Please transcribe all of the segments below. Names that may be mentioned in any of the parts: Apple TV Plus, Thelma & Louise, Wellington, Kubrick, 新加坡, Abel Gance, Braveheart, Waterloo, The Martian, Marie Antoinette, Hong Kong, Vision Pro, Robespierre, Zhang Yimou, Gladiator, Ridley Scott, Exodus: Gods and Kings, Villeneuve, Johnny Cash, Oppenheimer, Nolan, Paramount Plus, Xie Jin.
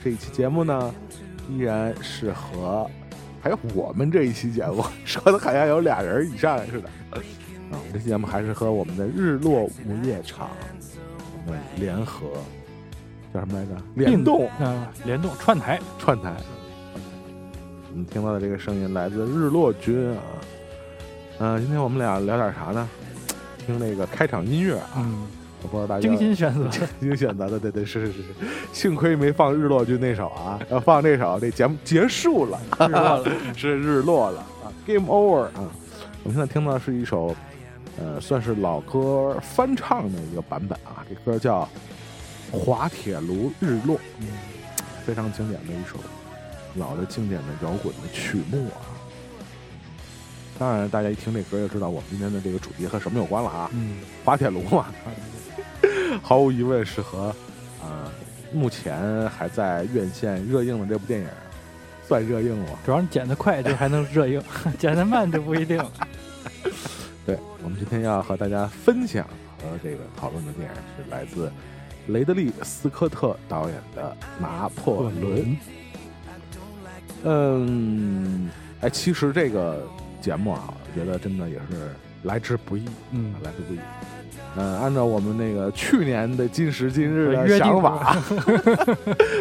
这一期节目呢，依然是和还有我们这一期节目说的好像有俩人以上似的啊，这期节目还是和我们的日落午夜场我们联合叫什么来着？联动啊、联动串台。我们听到的这个声音来自日落君啊，今天我们俩聊点啥呢？听那个开场音乐啊。我不知道大家精心选择的，对，是，幸亏没放日落君那首啊，要放这首这节目结束了，日落了是日落了啊 ，Game Over 啊！我们现在听到的是一首算是老歌翻唱的一个版本啊，这歌叫《滑铁卢日落》，非常经典的一首老的经典的摇滚的曲目啊。当然，大家一听这歌就知道我们今天的这个主题和什么有关了啊，滑铁卢嘛。毫无疑问是和目前还在院线热映的这部电影算热映了，主要你剪得快就还能热映剪得慢就不一定对，我们今天要和大家分享和这个讨论的电影是来自雷德利·斯科特导演的《拿破仑》。其实这个节目啊，我觉得真的也是来之不易，来之不易。按照我们那个去年的今时今日的想法，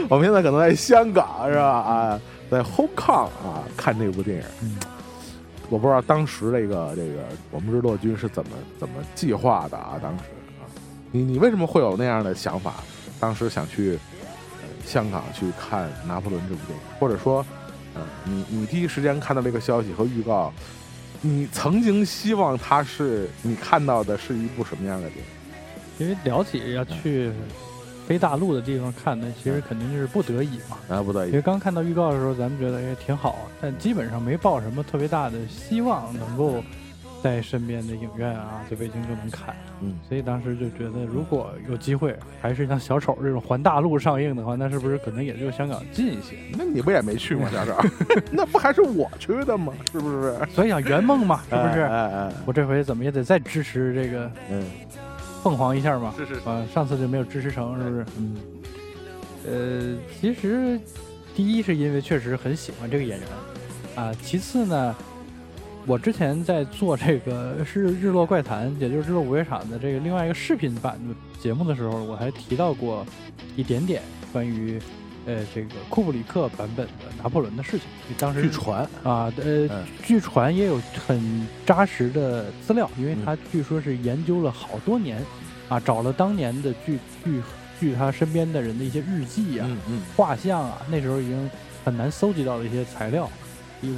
我们现在可能在香港是吧？啊，在 Hong Kong 啊看这部电影，我不知道当时这个我们日落君是怎么计划的啊？当时啊，你为什么会有那样的想法？当时想去香港去看《拿破仑》这部电影，或者说，你第一时间看到这个消息和预告。你曾经希望它是你看到的是一部什么样的电影？因为了解要去非大陆的地方看的，其实肯定是不得已嘛。不得已。因为刚看到预告的时候，咱们觉得也挺好，但基本上没抱什么特别大的希望能够在身边的影院啊，在北京就能看。所以当时就觉得，如果有机会，还是像小丑这种环大陆上映的话，那是不是可能也就香港近一些？那你不也没去吗，小丑？那不还是我去的吗？是不是？所以想圆梦嘛，是不是？我这回怎么也得再支持这个凤凰一下嘛。是啊，上次就没有支持成，是不是？其实第一是因为确实很喜欢这个演员啊，其次呢。我之前在做这个是日落怪谈，也就是日落午夜场的这个另外一个视频版的节目的时候，我还提到过一点点关于这个库布里克版本的拿破仑的事情。当时据传啊，据传也有很扎实的资料，因为他据说是研究了好多年啊，找了当年的据他身边的人的一些日记啊、画像啊，那时候已经很难搜集到的一些材料。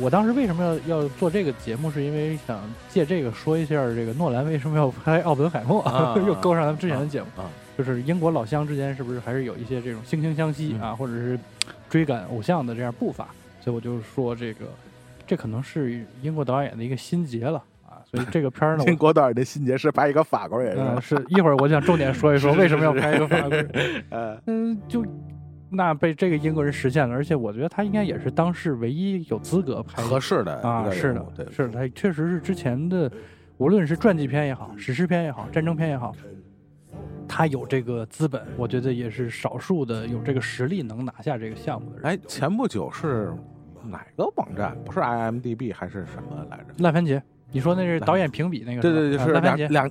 我当时为什么要做这个节目，是因为想借这个说一下这个诺兰为什么要拍《奥本海默》又勾上咱们之前的节目就是英国老乡之间是不是还是有一些这种惺惺相惜啊，或者是追赶偶像的这样步伐，所以我就说这可能是英国导演的一个心结了啊，所以这个片呢，英国导演的心结是拍一个法国人是一会儿我想重点说一说为什么要拍一个法国人就。那被这个英国人实现了，而且我觉得他应该也是当时唯一有资格拍合适的啊，是的，对，是的，他确实是之前的，无论是传记片也好，史诗片也好，战争片也好，他有这个资本，我觉得也是少数的有这个实力能拿下这个项目的人。哎，前不久是哪个网站？不是 IMDB 还是什么来着？烂番茄。你说那是导演评比那个？对，就是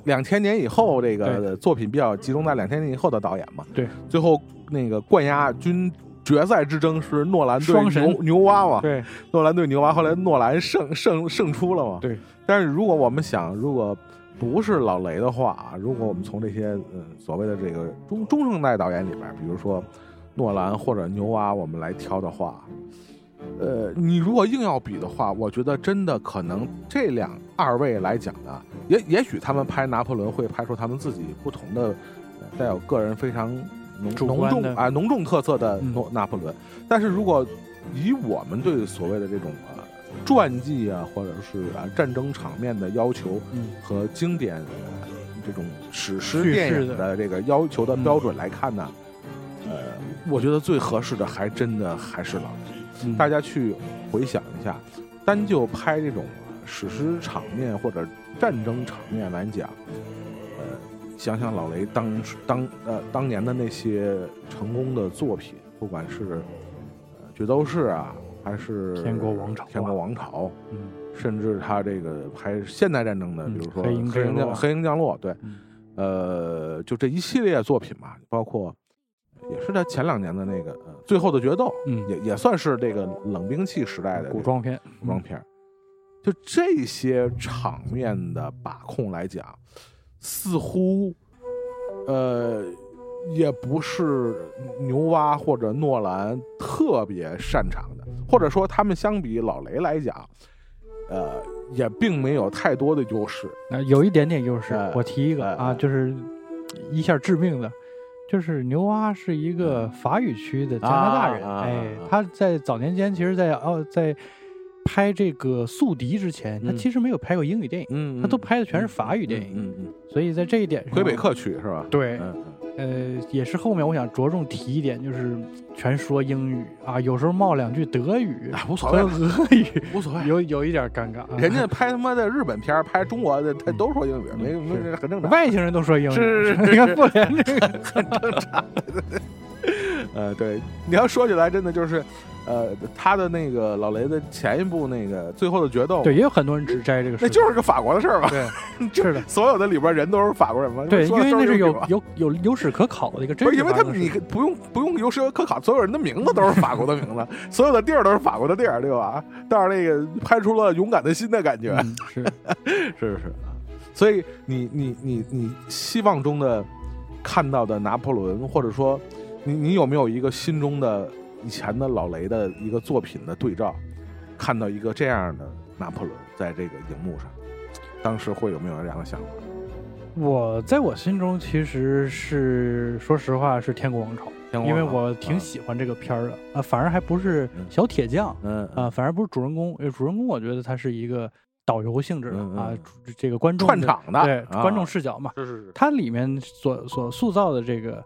两千年以后这个作品比较集中在2000年以后的导演嘛。对，最后那个冠亚军决赛之争是诺兰对牛蛙嘛。对，诺兰对牛蛙，后来诺兰胜出了嘛。对，但是如果我们想，如果不是老雷的话，如果我们从这些所谓的这个中生代导演里边，比如说诺兰或者牛蛙，我们来挑的话。你如果硬要比的话，我觉得真的可能这二位来讲呢，也许他们拍拿破仑会拍出他们自己不同的，带有个人非常浓重特色的拿破仑。但是如果以我们对所谓的这种传记啊，或者是战争场面的要求和经典这种史诗电影的这个要求的标准来看呢，我觉得最合适的还真的还是狼。大家去回想一下，单就拍这种史诗场面或者战争场面来讲，想想老雷当年的那些成功的作品，不管是决斗士啊，还是天国王朝，甚至他这个拍现代战争的，比如说黑鹰降落，对，就这一系列作品嘛，包括也是他前两年的那个最后的决斗，也算是这个冷兵器时代的古装片，就这些场面的把控来讲，似乎也不是牛蛙或者诺兰特别擅长的，或者说他们相比老雷来讲也并没有太多的优势。有一点点优势，我提一个就是一下致命的，就是牛蛙是一个法语区的加拿大人，他在早年间其实在拍这个《宿敌》之前，他其实没有拍过英语电影，他都拍的全是法语电影，所以在这一点上，魁北克区是吧？对，也是后面我想着重提一点，就是全说英语啊，有时候冒两句德语啊，无所谓，俄语无所谓，有一点尴尬。人家拍他妈的日本片，拍中国的，他都说英语，没很正常。外星人都说英语，是，你看复联这个很正常。对，你要说起来，真的就是。他的那个老雷的前一部那个最后的决斗，对，也有很多人只摘这个事，那就是个法国的事儿吧？对，是的，所有的里边人都是法国人嘛。对，因为那是有史可考的一个真实。因为他们你不用有史可考，所有人的名字都是法国的名字，所有的地儿都是法国的地儿，对吧？但是那个拍出了勇敢的心的感觉，是是是。所以你希望中的看到的拿破仑，或者说你有没有一个心中的？以前的老雷的一个作品的对照，看到一个这样的拿破仑在这个荧幕上，当时会有没有这样的想法？我在我心中其实是说实话是天国王朝，因为我挺喜欢这个片儿的反而还不是小铁匠，反而不是主人公，因为主人公我觉得他是一个导游性质的这个观众串场的，对，观众视角嘛，是他里面所塑造的这个。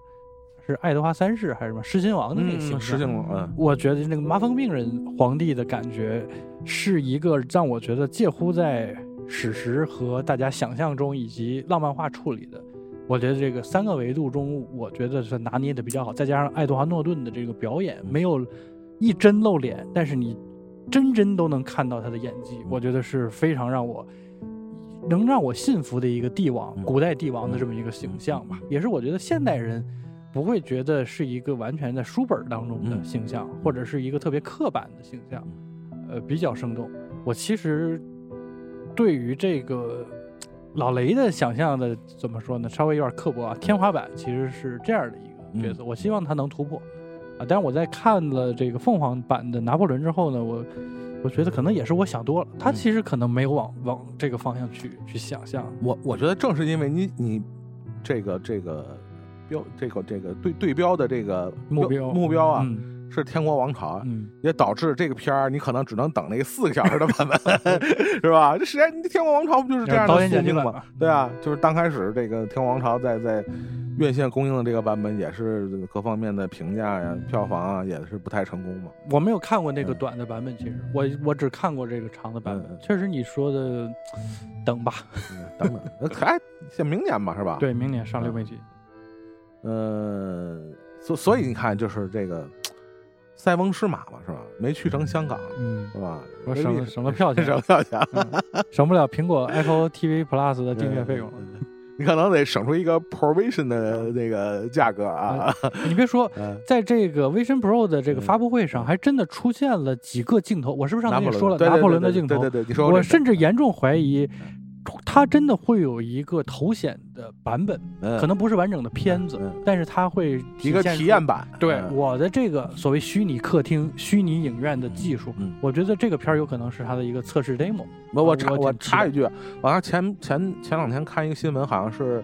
是爱德华三世还是什么狮心王的那个形象？狮心王，我觉得那个麻风病人皇帝的感觉，是一个让我觉得介乎在史实和大家想象中以及浪漫化处理的。我觉得这个三个维度中，我觉得是拿捏的比较好。再加上爱德华诺顿的这个表演，没有一针露脸，但是你真都能看到他的演技，我觉得是非常能让我信服的一个帝王，古代帝王的这么一个形象吧。也是我觉得现代人。不会觉得是一个完全在书本当中的形象，或者是一个特别刻板的形象，比较生动。我其实对于这个老雷的想象的怎么说呢，稍微有点刻薄啊。天花板其实是这样的一个角色，我希望他能突破啊。但是我在看了这个凤凰版的拿破仑之后呢，我觉得可能也是我想多了，他其实可能没有往这个方向去想象。我觉得正是因为你这个。这个对标的这个目标啊，是天国王朝啊，也导致这个片儿你可能只能等那个4个小时的版本，是吧？这实在天国王朝不就是这样的宿命吗？对啊，就是刚开始这个天国王朝在院线公映的这个版本，也是各方面的评价呀、票房啊，也是不太成功嘛。我没有看过那个短的版本，其实我只看过这个长的版本。确实你说的，等吧，等，像明年吧，是吧？对，明年上流媒体。所以你看，就是这个塞翁失马嘛，是吧？没去成香港，是吧？我省了票钱，省不了苹果 Apple TV Plus 的订阅费用了。你可能得省出一个 Pro Vision 的那个价格啊！你别说，在这个 Vision Pro 的这个发布会上，还真的出现了几个镜头。我是不是上次跟你说了拿破仑的镜头？对，你说我甚至严重怀疑。它真的会有一个头显的版本，可能不是完整的片子，但是它会一个体验版。对，我的这个所谓虚拟客厅、虚拟影院的技术，我觉得这个片有可能是它的一个测试 demo。我插一句，我前两天看一个新闻，好像是，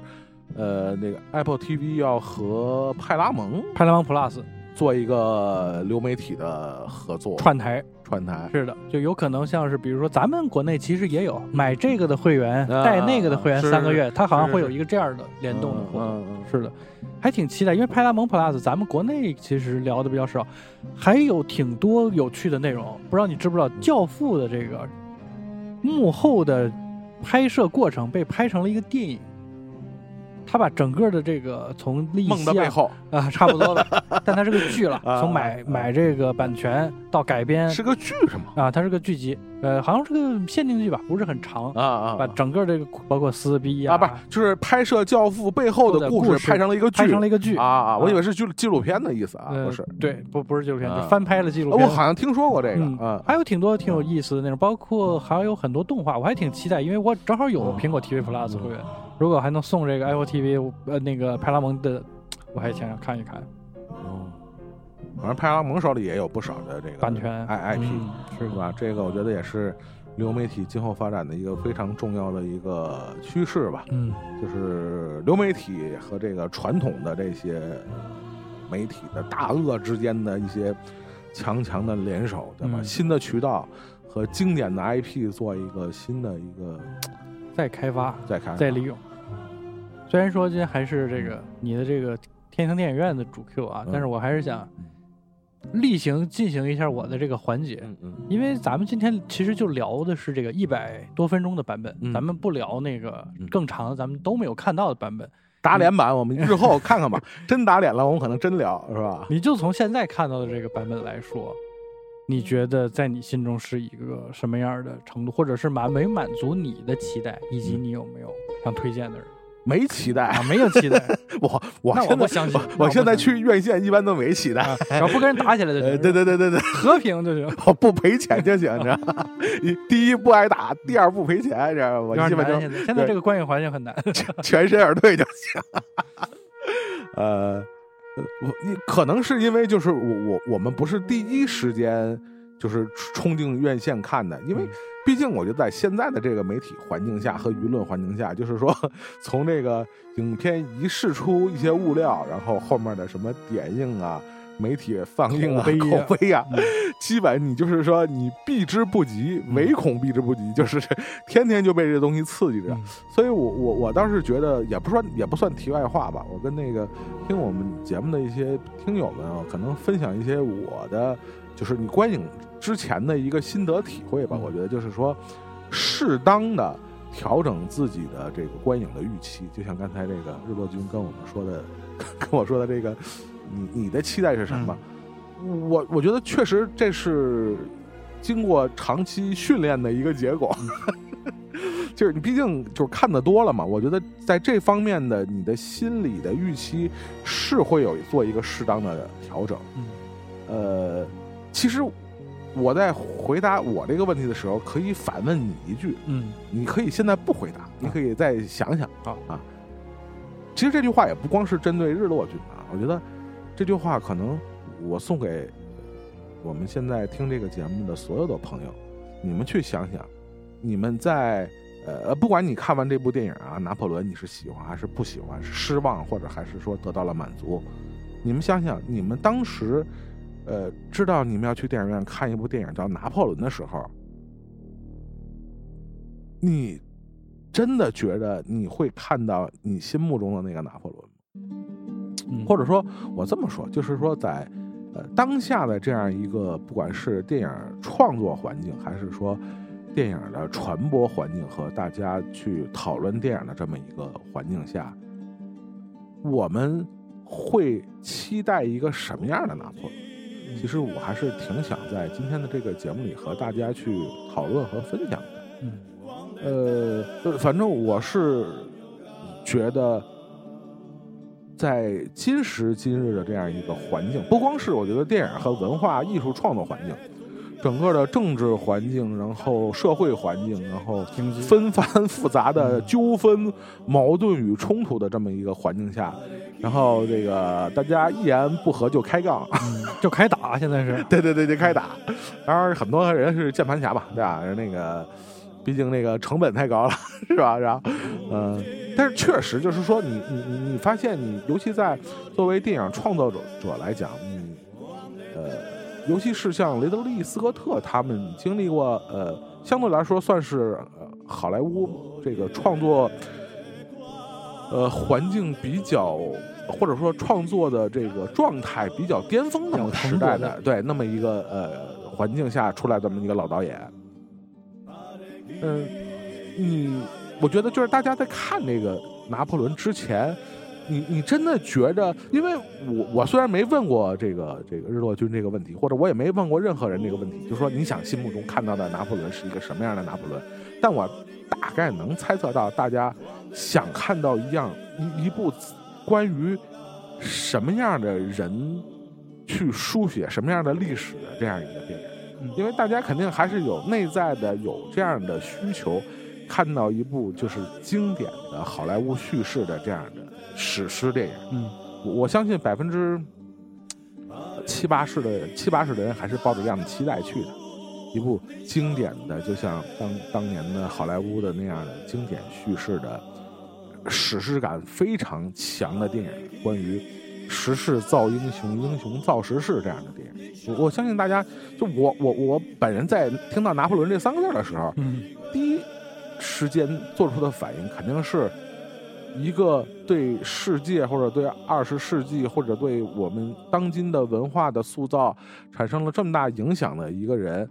那个 Apple TV 要和派拉蒙 Plus 做一个流媒体的合作串台。串台。是的，就有可能像是比如说咱们国内其实也有买这个的会员带那个的会员3个月，它好像会有一个这样的联动的活动。是的，还挺期待，因为派拉蒙 Plus 咱们国内其实聊的比较少，还有挺多有趣的内容，不知道你知不知道《教父》的这个幕后的拍摄过程被拍成了一个电影。他把整个的这个从利息梦的背后啊，差不多了，但它是个剧了，从买这个版权到改编是个剧是吗？啊，它是个剧集，好像是个限定剧吧，不是很长啊，把整个这个包括撕逼啊，不是就是拍摄《教父》背后的故事拍成了一个剧，啊，我以为是纪录片的意思啊，不是，对，不是纪录片，就翻拍了纪录片。我好像听说过这个啊，还有挺多挺有意思的那种，包括还有很多动画，我还挺期待，因为我正好有苹果 TV Plus 会员。如果还能送这个 Apple TV 那个派拉蒙的，我还想看一看。嗯，反正派拉蒙手里也有不少的这个版权 IP， 是吧？这个我觉得也是流媒体今后发展的一个非常重要的一个趋势吧。嗯，就是流媒体和这个传统的这些媒体的大鳄之间的一些强的联手，对吧？新的渠道和经典的 IP 做一个新的一个再开发、再利用。虽然说今天还是这个你的这个天堂电影院的主 Q 啊，但是我还是想例行进行一下我的这个环节，因为咱们今天其实就聊的是这个100多分钟的版本，咱们不聊那个更长的，咱们都没有看到的版本。打脸版我们日后看看吧，真打脸了我们可能真聊，是吧？你就从现在看到的这个版本来说，你觉得在你心中是一个什么样的程度，或者是没满足你的期待，以及你有没有想推荐的人？没期待啊，没有期待。我现在去院线一般都没期待，然后不跟人打起来就行。对，和平就行。我不赔钱就行，你知道吗？第一不挨打，第二不赔钱，这样我基本就现在这个观影环境很难，全身而退就行。可能是因为就是我们不是第一时间就是冲进院线看的，因为毕竟我觉得在现在的这个媒体环境下和舆论环境下，就是说从这个影片一释出一些物料，然后后面的什么点映啊、媒体放映啊、口碑啊，基本你就是说你避之不及，唯恐避之不及，就是天天就被这东西刺激着。所以我倒是觉得也不算题外话吧，我跟那个听我们节目的一些听友们啊，可能分享一些我的就是你观影之前的一个心得体会吧。我觉得就是说适当的调整自己的这个观影的预期，就像刚才这个日落君跟我说的这个你的期待是什么？我觉得确实这是经过长期训练的一个结果，就是你毕竟就是看得多了嘛。我觉得在这方面的你的心理的预期是会有做一个适当的调整。其实我在回答我这个问题的时候，可以反问你一句，你可以现在不回答，你可以再想想啊。其实这句话也不光是针对日落君啊，我觉得这句话可能我送给我们现在听这个节目的所有的朋友，你们去想想，你们在不管你看完这部电影啊，拿破仑你是喜欢还是不喜欢，是失望或者还是说得到了满足，你们想想你们当时知道你们要去电影院看一部电影叫拿破仑的时候，你真的觉得你会看到你心目中的那个拿破仑，或者说我这么说，就是说在当下的这样一个不管是电影创作环境，还是说电影的传播环境和大家去讨论电影的这么一个环境下，我们会期待一个什么样的拿破仑？其实我还是挺想在今天的这个节目里和大家去讨论和分享的。反正我是觉得在今时今日的这样一个环境，不光是我觉得电影和文化艺术创作环境，整个的政治环境，然后社会环境，然后纷繁复杂的纠纷、矛盾与冲突的这么一个环境下，然后这个大家一言不合就开杠，就开打，现在是对开打。当然很多人是键盘侠吧，对吧？那个毕竟那个成本太高了，是吧？然后，但是确实就是说你发现你，尤其在作为电影创作者来讲，尤其是像雷德利·斯科特他们经历过相对来说算是好莱坞这个创作环境比较，或者说创作的这个状态比较巅峰的时代的，对，那么一个环境下出来这么一个老导演。我觉得就是大家在看那个拿破仑之前，你真的觉着，因为我虽然没问过这个日落君这个问题，或者我也没问过任何人这个问题，就是说你想心目中看到的拿破仑是一个什么样的拿破仑，但我大概能猜测到大家想看到一部关于什么样的人去书写什么样的历史的这样一个电影，因为大家肯定还是有内在的有这样的需求，看到一部就是经典的好莱坞叙事的这样的史诗电影。我相信70%-80%的人还是抱着这样的期待去的，一部经典的就像当年的好莱坞的那样的经典叙事的史诗感非常强的电影，关于时势造英雄，英雄造时势这样的电影。我相信大家，就我本人在听到拿破仑这三个字的时候，第一时间做出的反应肯定是一个对世界或者对20世纪或者对我们当今的文化的塑造产生了这么大影响的一个人，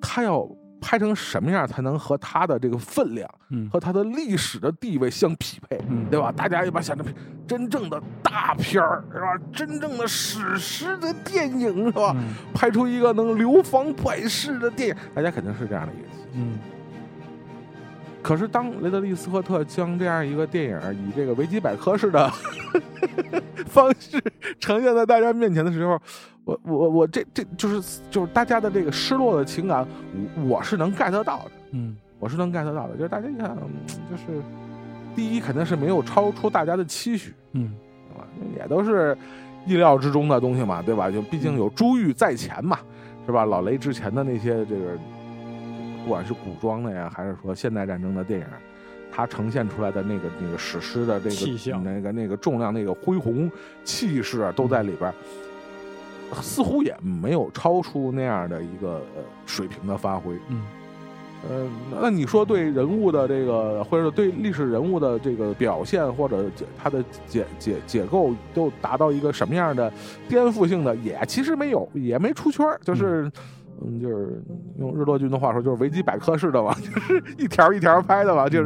他要拍成什么样才能和他的这个分量和他的历史的地位相匹配，对吧？大家一般想着真正的大片儿，是吧？真正的史诗的电影，是吧？拍出一个能流芳百世的电影，大家肯定是这样的一个期待。可是当雷德利·斯科特将这样一个电影以这个维基百科式的方式呈现在大家面前的时候，我这就是大家的这个失落的情感，我是能 get 到的，我是能 get 到的。就是大家一看，就是第一肯定是没有超出大家的期许，对吧？也都是意料之中的东西嘛，对吧？就毕竟有珠玉在前嘛，是吧？老雷之前的那些这个。不管是古装的呀，还是说现代战争的电影，它呈现出来的那个史诗的这个气象，那个重量，那个恢宏气势都在里边，似乎也没有超出那样的一个水平的发挥。那你说对人物的这个，或者对历史人物的这个表现，或者它的解构，都达到一个什么样的颠覆性的？也其实没有，也没出圈，就是。就是用日落君的话说，就是维基百科式的吧，就是一条一条拍的吧，就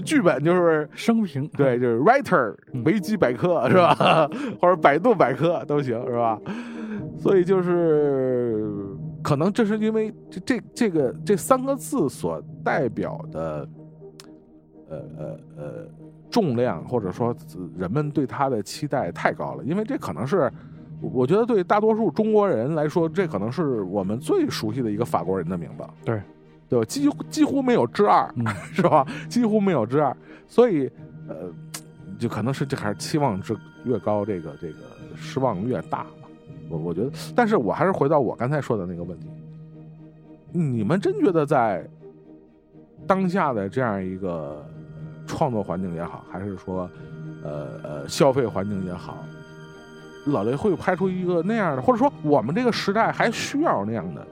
剧本就是生平，对，就是 writer 维基百科是吧，或者百度百科都行是吧？所以就是可能这是因为这三个字所代表的重量，或者说人们对它的期待太高了，因为这可能是。我觉得对大多数中国人来说，这可能是我们最熟悉的一个法国人的名字，对吧？几乎没有之二，是吧？几乎没有之二，所以就可能是这还是期望值越高，这个失望越大嘛。我觉得，但是我还是回到我刚才说的那个问题，你们真觉得在当下的这样一个创作环境也好，还是说消费环境也好？老雷会拍出一个那样的，或者说我们这个时代还需要那样的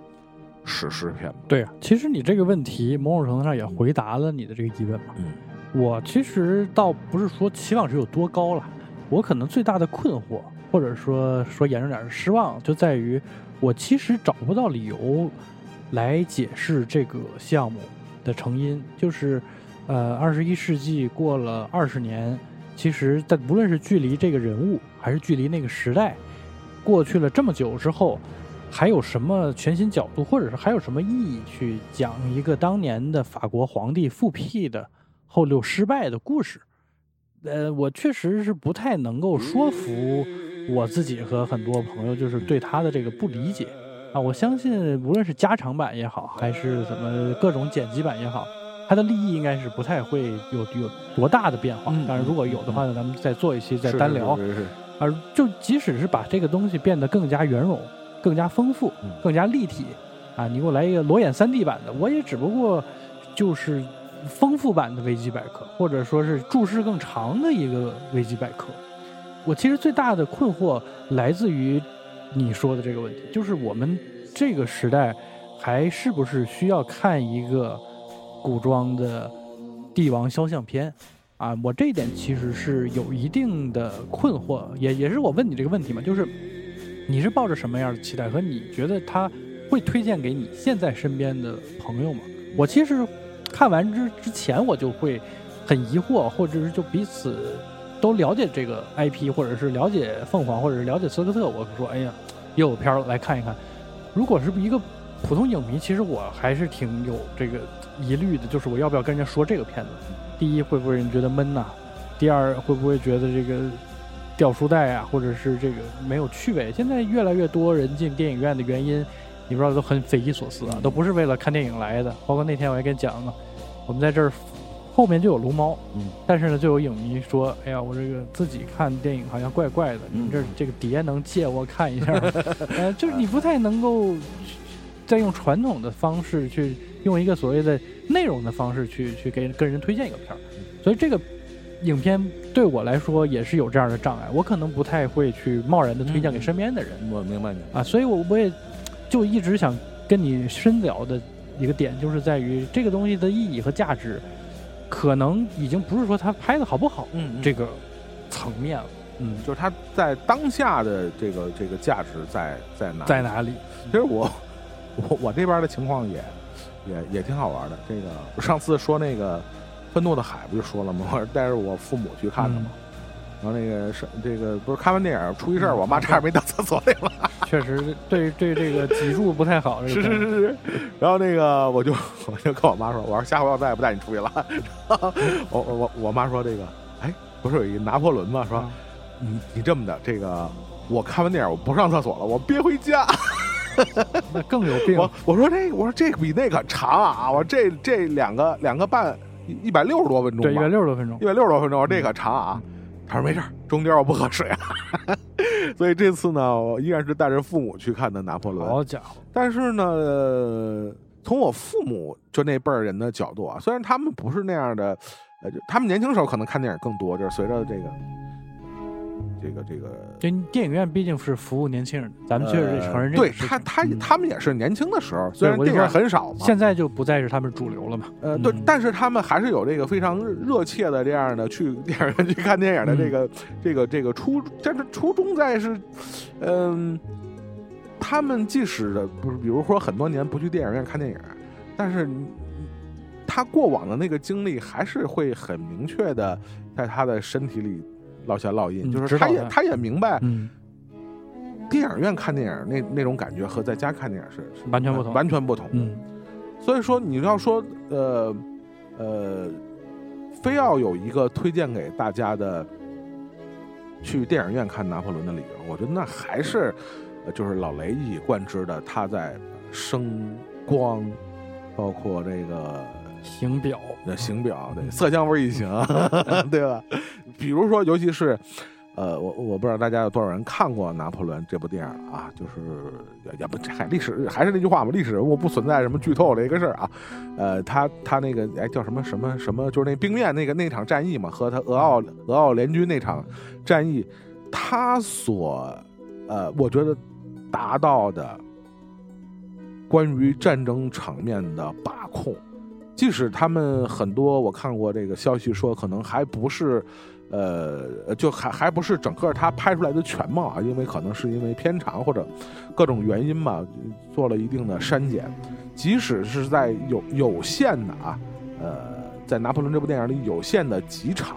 史诗片吗？对啊，其实你这个问题某种程度上也回答了你的这个疑问嘛。我其实倒不是说期望值有多高了，我可能最大的困惑，或者说严重点是失望，就在于我其实找不到理由来解释这个项目的成因，就是21世纪过了20年。其实，但无论是距离这个人物，还是距离那个时代，过去了这么久之后，还有什么全新角度，或者是还有什么意义去讲一个当年的法国皇帝复辟的后六失败的故事？我确实是不太能够说服我自己和很多朋友，就是对他的这个不理解啊。我相信，无论是加长版也好，还是什么各种剪辑版也好。它的利益应该是不太会有多大的变化，当然如果有的话呢，咱们再做一期再单聊。而就即使是把这个东西变得更加圆融、更加丰富、更加立体啊，你给我来一个裸眼3D 版的，我也只不过就是丰富版的维基百科，或者说是注释更长的一个维基百科。我其实最大的困惑来自于你说的这个问题，就是我们这个时代还是不是需要看一个古装的帝王肖像片啊？我这一点其实是有一定的困惑，也是我问你这个问题嘛，就是你是抱着什么样的期待，和你觉得他会推荐给你现在身边的朋友吗？我其实看完之前我就会很疑惑，或者是就彼此都了解这个 IP， 或者是了解凤凰，或者是了解斯科特，我说哎呀又有片儿来看一看。如果是一个普通影迷，其实我还是挺有这个疑虑的，就是我要不要跟人家说这个片子。第一，会不会人觉得闷呐、啊？第二，会不会觉得这个掉书袋啊，或者是这个没有趣味？现在越来越多人进电影院的原因，你不知道，都很匪夷所思啊，都不是为了看电影来的。包括那天我也跟你讲了，我们在这儿后面就有龙猫，但是呢，就有影迷说：“哎呀，我这个自己看电影好像怪怪的，你这个碟能借我看一下吗？”就是你不太能够再用传统的方式去用一个所谓的内容的方式去跟人推荐一个片儿，所以这个影片对我来说也是有这样的障碍，我可能不太会去贸然的推荐给身边的人。我明白你啊，所以我也就一直想跟你深聊的一个点，就是在于这个东西的意义和价值，可能已经不是说它拍的好不好这个层面了。就是它在当下的这个价值在哪里？其实我这边的情况也挺好玩的。这个我上次说那个愤怒的海不就说了吗？我带着我父母去看的嘛。然后那个是这个不是看完电影出一事儿，我妈差点没到厕所里了。确实对这个脊柱不太好。是。然后那个我就跟我妈说，我说下回我再也不带你出去了。我妈说这个不是有一拿破仑吗？说你这么的，这个我看完电影我不上厕所了，我憋回家。那更有病。我说这比那个长啊！我这两个半160多分钟。对，160多分钟。160多分钟，这可长啊！他说没事，中间我不喝水啊。所以这次呢，我依然是带着父母去看的《拿破仑》。好家伙！但是呢，从我父母就那辈儿人的角度啊，虽然他们不是那样的，他们年轻时候可能看电影更多，就是随着这电影院毕竟是服务年轻人，咱们确实承认这个对他们也是年轻的时候，虽然电影很少嘛，现在就不再是他们主流了嘛。对，但是他们还是有这个非常热切的这样的去电影院去看电影的这个初衷在是，他们即使不是比如说很多年不去电影院看电影，但是他过往的那个经历还是会很明确的在他的身体里烙下烙印，就是他也明白，电影院看电影那种感觉和在家看电影是完全不同，完全不同。所以说你要说非要有一个推荐给大家的去电影院看拿破仑的理由，我觉得那还是就是老雷一以贯之的，他在声光，包括这个。行表对，色香味一行，对吧？比如说，尤其是，我不知道大家有多少人看过《拿破仑》这部电影啊，就是也不历史，还是那句话嘛，历史人物不存在什么剧透的一个事儿啊。他那个叫什么，就是那冰面那场战役嘛，和他俄奥联军那场战役，他所我觉得达到的关于战争场面的把控。即使他们很多，我看过这个消息说，可能还不是，就还不是整个他拍出来的全貌啊，因为可能是因为片长或者各种原因吧，做了一定的删减。即使是在有限的啊，在《拿破仑》这部电影里有限的几场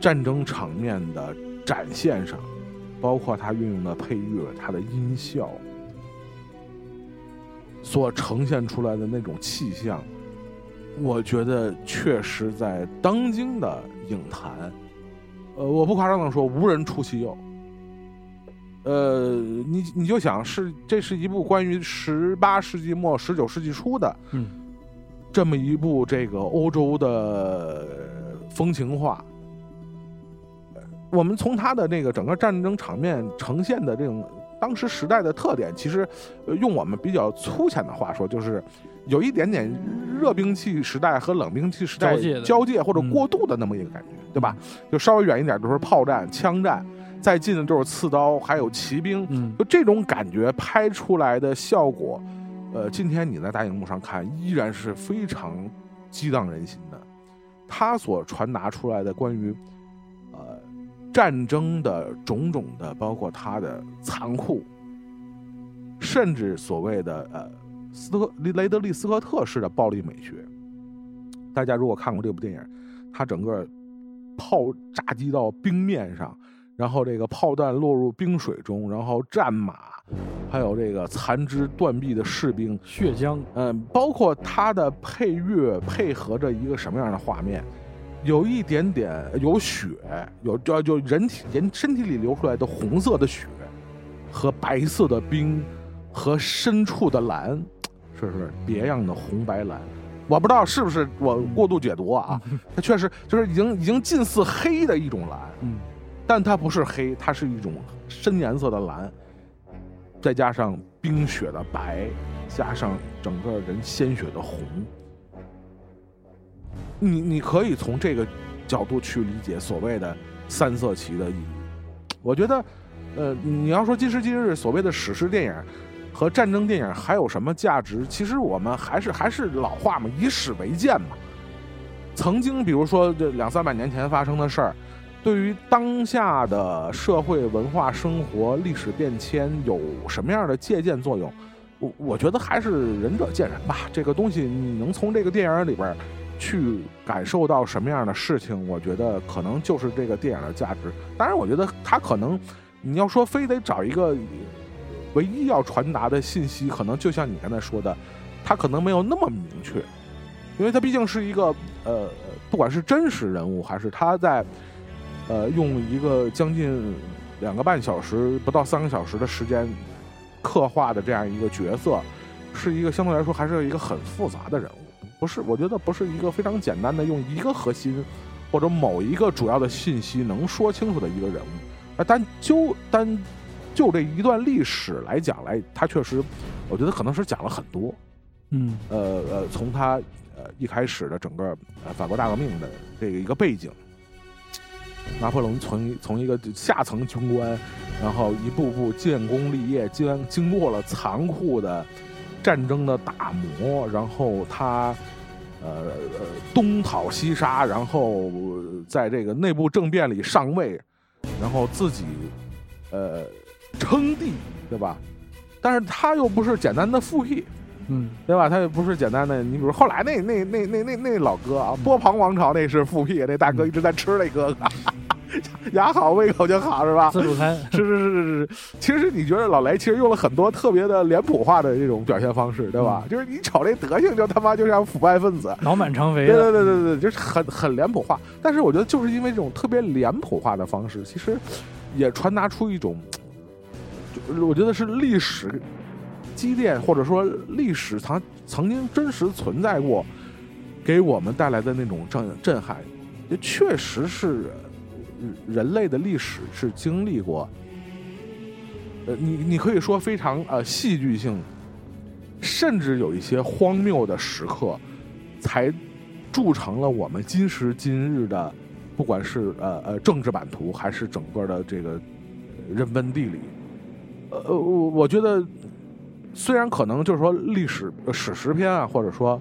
战争场面的展现上，包括他运用的配乐、他的音效。所呈现出来的那种气象，我觉得确实在当今的影坛，我不夸张的说，无人出其右。你就想是，这是一部关于18世纪末、19世纪初的，这么一部这个欧洲的风情画。我们从它的那个整个战争场面呈现的这种。当时时代的特点，其实用我们比较粗浅的话说，就是有一点点热兵器时代和冷兵器时代交界或者过渡的那么一个感觉，对吧？就稍微远一点，就是炮战、枪战，再近的就是刺刀，还有骑兵，就这种感觉拍出来的效果，今天你在大荧幕上看依然是非常激荡人心的。它所传达出来的关于战争的种种的，包括它的残酷，甚至所谓的雷德利·斯科特式的暴力美学。大家如果看过这部电影，它整个炮炸击到冰面上，然后这个炮弹落入冰水中，然后战马还有这个残肢断臂的士兵血浆，包括它的配乐配合着一个什么样的画面，有一点点有血，有人身体里流出来的红色的血和白色的冰和深处的蓝，这是别样的红白蓝。我不知道是不是我过度解读啊，它确实就是已经近似黑的一种蓝，但它不是黑，它是一种深颜色的蓝，再加上冰雪的白，加上整个人鲜血的红，你可以从这个角度去理解所谓的三色旗的意义。我觉得，你要说今时今日所谓的史诗电影和战争电影还有什么价值？其实我们还是老话嘛，以史为鉴嘛。曾经比如说200-300年前发生的事儿，对于当下的社会文化生活历史变迁有什么样的借鉴作用，我觉得还是仁者见仁吧。这个东西你能从这个电影里边去感受到什么样的事情，我觉得可能就是这个电影的价值。当然我觉得它可能你要说非得找一个唯一要传达的信息，可能就像你刚才说的，它可能没有那么明确，因为它毕竟是一个不管是真实人物还是他在用一个将近2.5小时不到3个小时的时间刻画的这样一个角色，是一个相对来说还是一个很复杂的人物，不是，我觉得不是一个非常简单的用一个核心或者某一个主要的信息能说清楚的一个人物。但就这一段历史来讲来，他确实我觉得可能是讲了很多。从他一开始的整个法国大革命的这个一个背景，拿破仑从一个下层军官，然后一步步建功立业，经过了残酷的战争的打磨，然后他东讨西杀，然后在这个内部政变里上位，然后自己称帝，对吧？但是他又不是简单的复辟，对吧？他又不是简单的，你比如后来那老哥啊，波旁王朝那是复辟，那大哥一直在吃那哥哥，牙好胃口就好，是吧？自助餐，是。其实你觉得老雷其实用了很多特别的脸谱化的这种表现方式，对吧？就是你瞅这德行就他妈就像腐败分子，脑满肠肥，对，就是很脸谱化。但是我觉得就是因为这种特别脸谱化的方式，其实也传达出一种，我觉得是历史积淀，或者说历史它曾经真实存在过，给我们带来的那种震撼。也确实是人类的历史是经历过，你可以说非常戏剧性，甚至有一些荒谬的时刻，才铸成了我们今时今日的。不管是政治版图，还是整个的这个人文地理，我觉得虽然可能就是说历史史诗片啊，或者说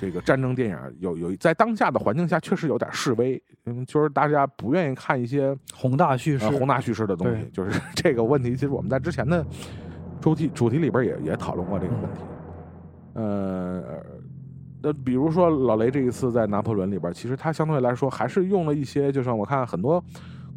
这个战争电影有在当下的环境下确实有点示威，就是大家不愿意看一些宏大叙事的东西，就是这个问题。其实我们在之前的主题里边也讨论过这个问题，比如说老雷这一次在拿破仑里边，其实他相对来说还是用了一些，就是我看很多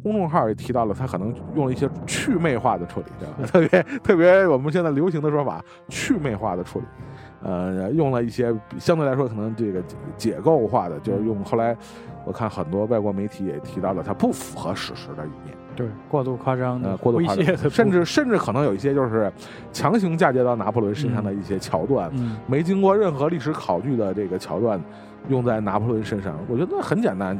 公众号也提到了，他可能用了一些趣味化的处理，对吧？特别我们现在流行的说法，趣味化的处理，用了一些相对来说可能这个解构化的，就是用后来我看很多外国媒体也提到了，它不符合史实的一面，对，过度夸张的，过度夸张，甚至可能有一些就是强行嫁接到拿破仑身上的一些桥段，没经过任何历史考据的这个桥段用在拿破仑身上，我觉得很简单，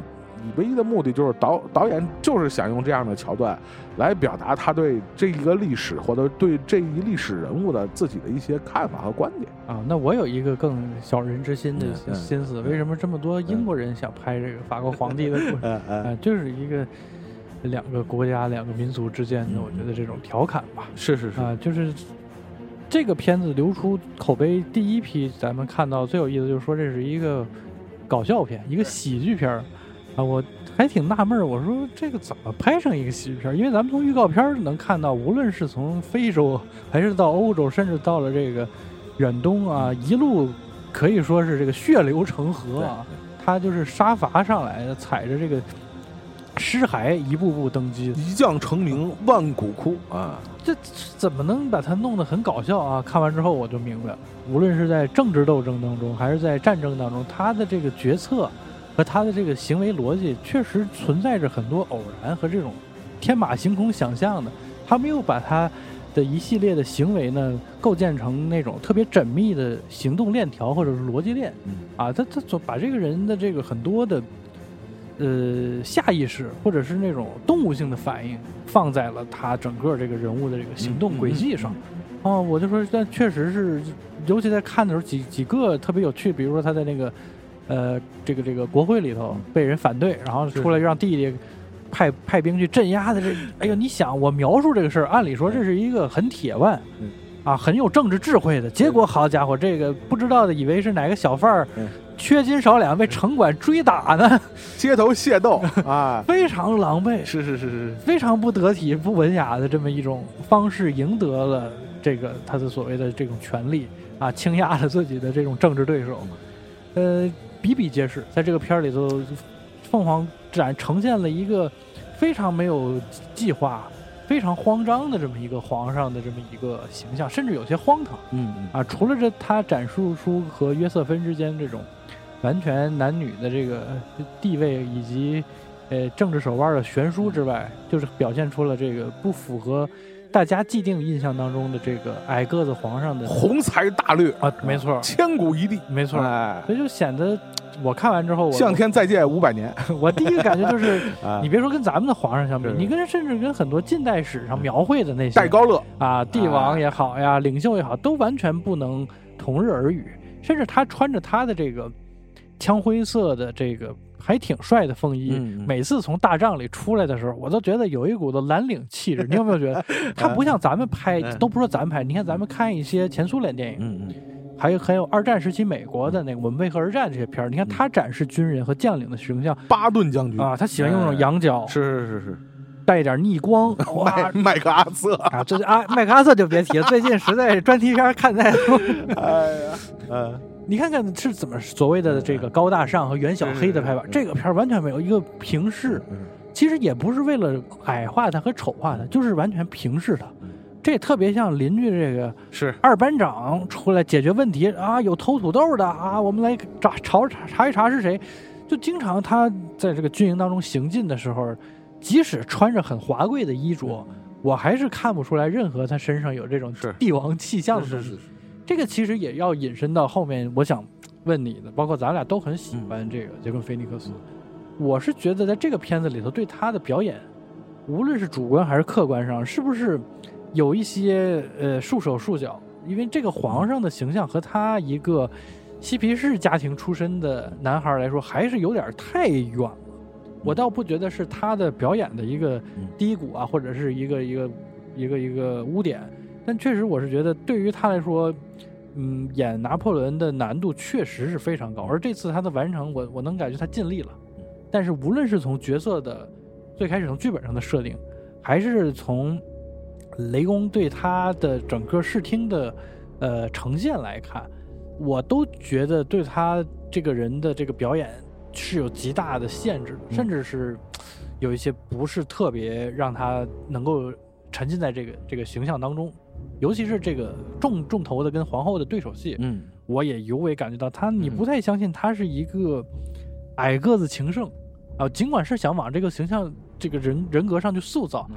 唯一的目的就是导演就是想用这样的桥段来表达他对这一个历史或者对这一历史人物的自己的一些看法和观点啊。那我有一个更小人之心的心思，为什么这么多英国人想拍这个法国皇帝的故事？就是一个两个国家、两个民族之间的，我觉得这种调侃吧。是是是啊，就是这个片子流出口碑第一批，咱们看到最有意思就是说这是一个搞笑片，一个喜剧片啊，我还挺纳闷，我说这个怎么拍成一个喜剧片？因为咱们从预告片能看到，无论是从非洲还是到欧洲，甚至到了这个远东啊，一路可以说是这个血流成河啊。他就是杀伐上来的，踩着这个尸骸一步步登基，一将成名万骨枯啊！这怎么能把它弄得很搞笑啊？看完之后我就明白了，无论是在政治斗争当中，还是在战争当中，他的这个决策和他的这个行为逻辑，确实存在着很多偶然和这种天马行空想象的。他没有把他的一系列的行为呢，构建成那种特别缜密的行动链条或者是逻辑链，啊，他总把这个人的这个很多的，下意识或者是那种动物性的反应放在了他整个这个人物的这个行动轨迹上，啊，我就说，但确实是，尤其在看的时候，几个特别有趣，比如说他在那个，这个国会里头被人反对，然后出来让弟弟派兵去镇压的这，哎呦，你想我描述这个事儿，按理说这是一个很铁腕，啊，很有政治智慧的，结果好家伙，这个不知道的以为是哪个小贩儿，缺斤少两被城管追打呢，街头械斗啊，非常狼狈，是，非常不得体、不文雅的这么一种方式赢得了这个他的所谓的这种权利啊，倾轧了自己的这种政治对手，比比皆是，在这个片儿里头，凤凰展呈现了一个非常没有计划、非常慌张的这么一个皇上的这么一个形象，甚至有些荒唐。啊，除了这他展示出和约瑟芬之间这种完全男女的这个地位以及政治手腕的悬殊之外，就是表现出了这个不符合大家既定印象当中的这个矮个子皇上的宏才大略啊，没错，千古一帝，没错，哎，所以就显得。我看完之后，向天再借500年。我第一个感觉就是，你别说跟咱们的皇上相比，你跟甚至跟很多近代史上描绘的那些戴高乐啊、帝王也好呀、领袖也好，都完全不能同日而语。甚至他穿着他的这个枪灰色的这个还挺帅的风衣，每次从大帐里出来的时候，我都觉得有一股的蓝领气质。你有没有觉得他不像咱们拍，都不说咱们拍，你看咱们看一些前苏联电影。还有二战时期美国的那个我们为何而战这些片儿，你看他展示军人和将领的形象，巴顿将军啊，他喜欢用那种羊角，是，带一点逆光，麦克阿瑟啊，这麦克阿瑟就别提了，最近实在是专题片看太多，哎呀，你看看是怎么所谓的这个高大上和袁小黑的拍法，这个片完全没有一个平视，其实也不是为了矮化他和丑化他，就是完全平视他。这特别像邻居这个是二班长出来解决问题啊，有偷土豆的啊，我们来查一查是谁。就经常他在这个军营当中行进的时候，即使穿着很华贵的衣着，我还是看不出来任何他身上有这种帝王气象的东西。是这个其实也要引申到后面，我想问你的，包括咱俩都很喜欢这个杰昆·菲尼克斯，我是觉得在这个片子里头对他的表演，无论是主观还是客观上，是不是？有一些束手束脚，因为这个皇上的形象和他一个嬉皮士家庭出身的男孩来说还是有点太远了。我倒不觉得是他的表演的一个低谷啊，或者是一个污点，但确实我是觉得对于他来说，演拿破仑的难度确实是非常高，而这次他的完成我能感觉他尽力了。但是无论是从角色的最开始从剧本上的设定，还是从雷公对他的整个视听的呈现来看，我都觉得对他这个人的这个表演是有极大的限制，甚至是有一些不是特别让他能够沉浸在这个形象当中，尤其是这个重头的跟皇后的对手戏，我也尤为感觉到他，你不太相信他是一个矮个子情圣啊，尽管是想往这个形象这个人格上去塑造。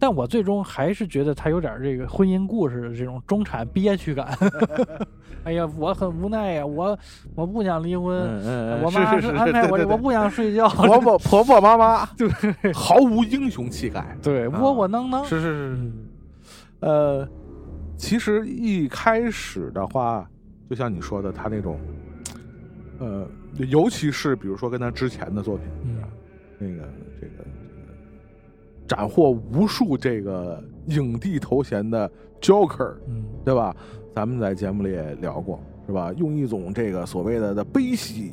但我最终还是觉得他有点这个婚姻故事的这种中产憋屈感。哎呀，我很无奈呀，我不想离婚，我妈是安排我，我不想睡觉，婆婆妈妈，对，毫无英雄气概，对，窝囊囊，是，其实一开始的话，就像你说的，他那种，尤其是比如说跟他之前的作品，那个这个。斩获无数这个影帝头衔的 Joker， 对吧？咱们在节目里也聊过，是吧？用一种这个所谓的悲喜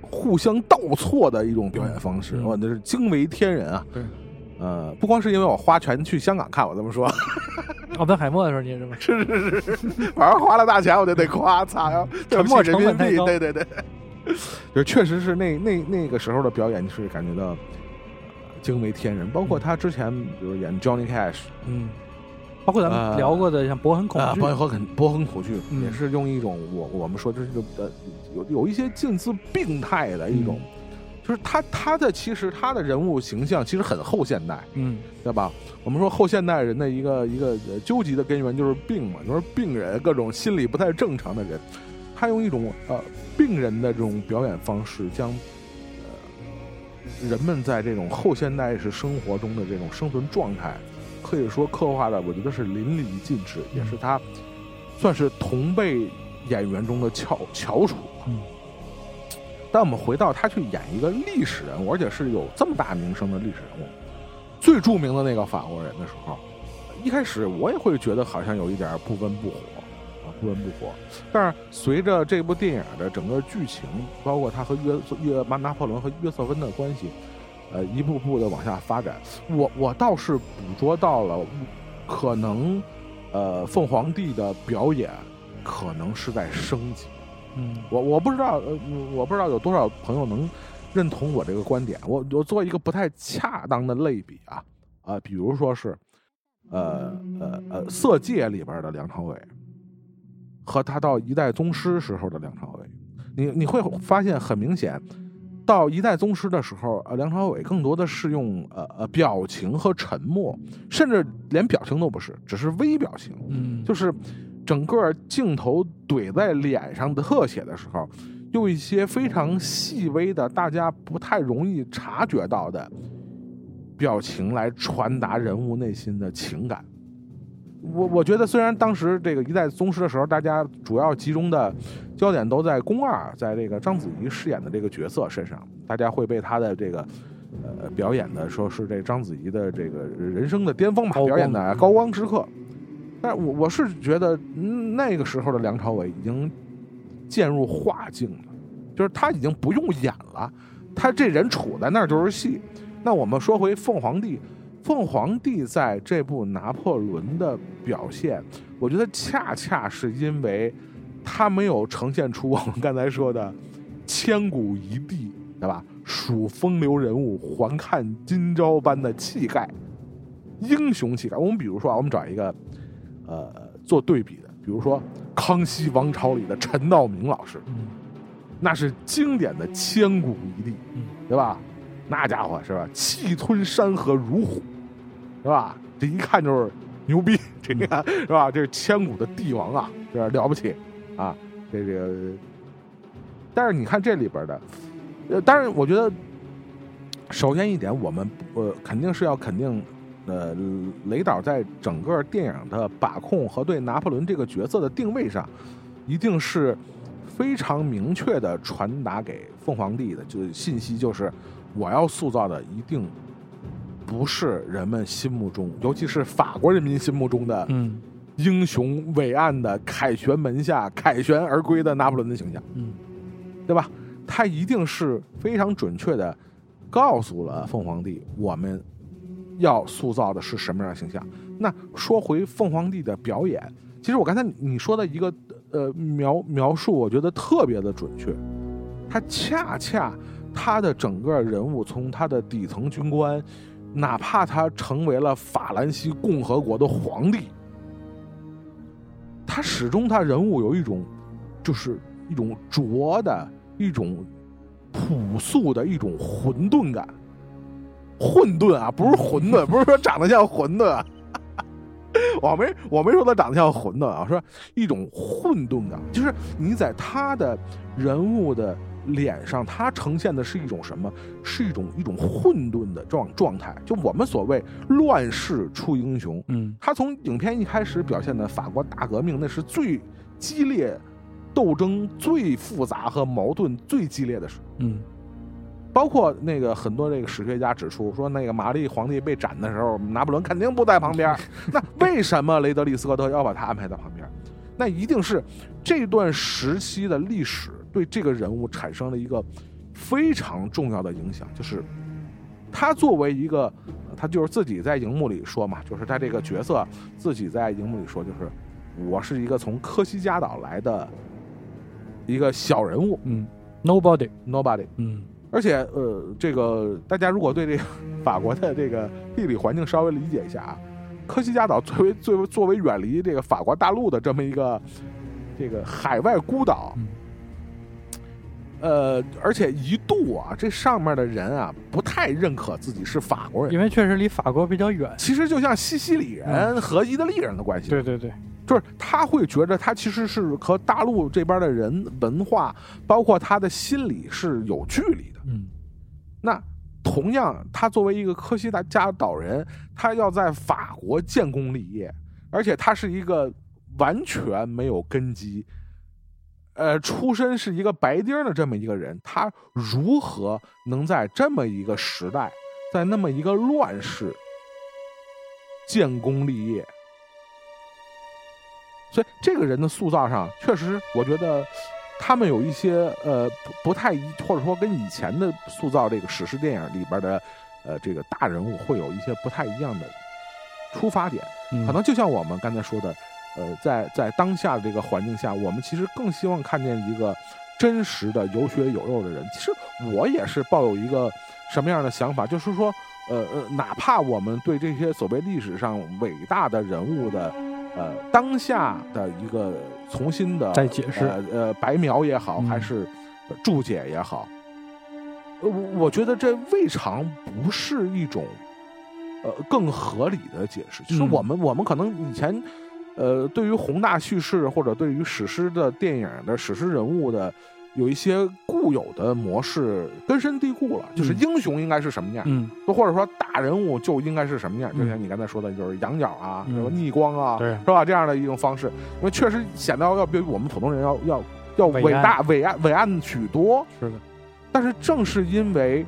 互相倒错的一种表演方式，哇，那是惊为天人啊！对，不光是因为我花钱去香港看，我这么说，奥本海默的时候你也这么说，是，反正花了大钱我就得夸，擦，沉没成本太高，对，就确实是那个时候的表演，你是感觉到惊为天人，包括他之前比如演 Johnny Cash， 包括咱们聊过的像《博很恐惧》，博很恐惧也是用一种我们说这是有一些近似病态的一种，就是他的其实他的人物形象其实很后现代，对吧？我们说后现代人的一个究极的根源就是病嘛，就是病人各种心理不太正常的人，他用一种病人的这种表演方式将。人们在这种后现代式生活中的这种生存状态，可以说刻画的，我觉得是淋漓尽致，也是他算是同辈演员中的翘楚。但我们回到他去演一个历史人物，而且是有这么大名声的历史人物，最著名的那个法国人的时候，一开始我也会觉得好像有一点不温不火啊，不温不火。但是随着这部电影的整个剧情，包括他和拿破仑和约瑟芬的关系，一步步的往下发展，我倒是捕捉到了，可能凤凰帝的表演可能是在升级。我不知道有多少朋友能认同我这个观点。我做一个不太恰当的类比啊，比如说是色戒里边的梁朝伟。和他到一代宗师时候的梁朝伟，你会发现很明显，到一代宗师的时候，梁朝伟更多的是用表情和沉默，甚至连表情都不是，只是微表情，就是整个镜头怼在脸上的特写的时候，用一些非常细微的、大家不太容易察觉到的表情来传达人物内心的情感。我觉得虽然当时这个一代宗师的时候，大家主要集中的焦点都在宫二，在这个章子怡饰演的这个角色身上，大家会被他的这个表演的说是这章子怡的这个人生的巅峰嘛，表演的高光时刻。但我是觉得那个时候的梁朝伟已经渐入化境了，就是他已经不用演了，他这人处在那儿就是戏。那我们说回凤凰帝在这部拿破仑的表现，我觉得恰是因为他没有呈现出我们刚才说的千古一帝，对吧？数风流人物还看今朝般的气概，英雄气概。我们比如说，我们找一个做对比的，比如说康熙王朝里的陈道明老师，那是经典的千古一帝，对吧？那家伙是吧，气吞山河如虎，是吧？这一看就是牛逼，这你看是吧？这是千古的帝王啊，这了不起啊！这个，但是你看这里边的，当然我觉得，首先一点，我们肯定是要肯定，雷导在整个电影的把控和对拿破仑这个角色的定位上，一定是非常明确的传达给凤凰帝的，就是信息就是。我要塑造的一定不是人们心目中，尤其是法国人民心目中的英雄伟岸的凯旋门下凯旋而归的拿破仑的形象，对吧？他一定是非常准确的告诉了凤凰帝我们要塑造的是什么样的形象。那说回凤凰帝的表演，其实我刚才你说的一个描述我觉得特别的准确，他恰他的整个人物从他的底层军官，哪怕他成为了法兰西共和国的皇帝，他始终他人物有一种就是一种浊的一种朴素的一种混沌感，混沌啊，不是混沌，不是说长得像混沌啊，我没说他长得像混沌啊，说一种混沌感，就是你在他的人物的脸上，它呈现的是一种什么？是一种混沌的状态。就我们所谓乱世出英雄，他从影片一开始表现的法国大革命，那是最激烈斗争、最复杂和矛盾最激烈的时候。包括那个很多这个史学家指出说，那个玛丽皇帝被斩的时候，拿破仑肯定不在旁边。那为什么雷德利·斯科特要把他安排在旁边？那一定是这段时期的历史对这个人物产生了一个非常重要的影响，就是他作为一个，他就是自己在荧幕里说嘛，就是他这个角色自己在荧幕里说，就是我是一个从科西嘉岛来的一个小人物，嗯 ，nobody， 嗯。而且，这个大家如果对这个法国的这个地理环境稍微理解一下啊，科西嘉岛作为远离这个法国大陆的这么一个这个海外孤岛，而且一度啊，这上面的人啊不太认可自己是法国人，因为确实离法国比较远。其实就像西西里人和意大利人的关系，对对对。就是他会觉得他其实是和大陆这边的人文化，包括他的心理是有距离的。嗯，那同样，他作为一个科西嘉岛人，他要在法国建功立业，而且他是一个完全没有根基，出身是一个白丁的这么一个人，他如何能在这么一个时代，在那么一个乱世建功立业？所以这个人的塑造上，确实我觉得他们有一些不太，或者说跟以前的塑造这个史诗电影里边的这个大人物会有一些不太一样的出发点。可能就像我们刚才说的，在当下的这个环境下，我们其实更希望看见一个真实的有血有肉的人。其实我也是抱有一个什么样的想法，就是说哪怕我们对这些所谓历史上伟大的人物的当下的一个重新的再解释，白描也好，还是注解也好，我觉得这未尝不是一种更合理的解释。就是我们可能以前对于宏大叙事或者对于史诗的电影的史诗人物的有一些固有的模式根深蒂固了，就是英雄应该是什么样，或者说大人物就应该是什么样，就像你刚才说的，就是仰角啊，什么逆光啊，是吧？这样的一种方式，因为确实显得要比我们普通人要伟大、伟岸许多。是的，但是正是因为，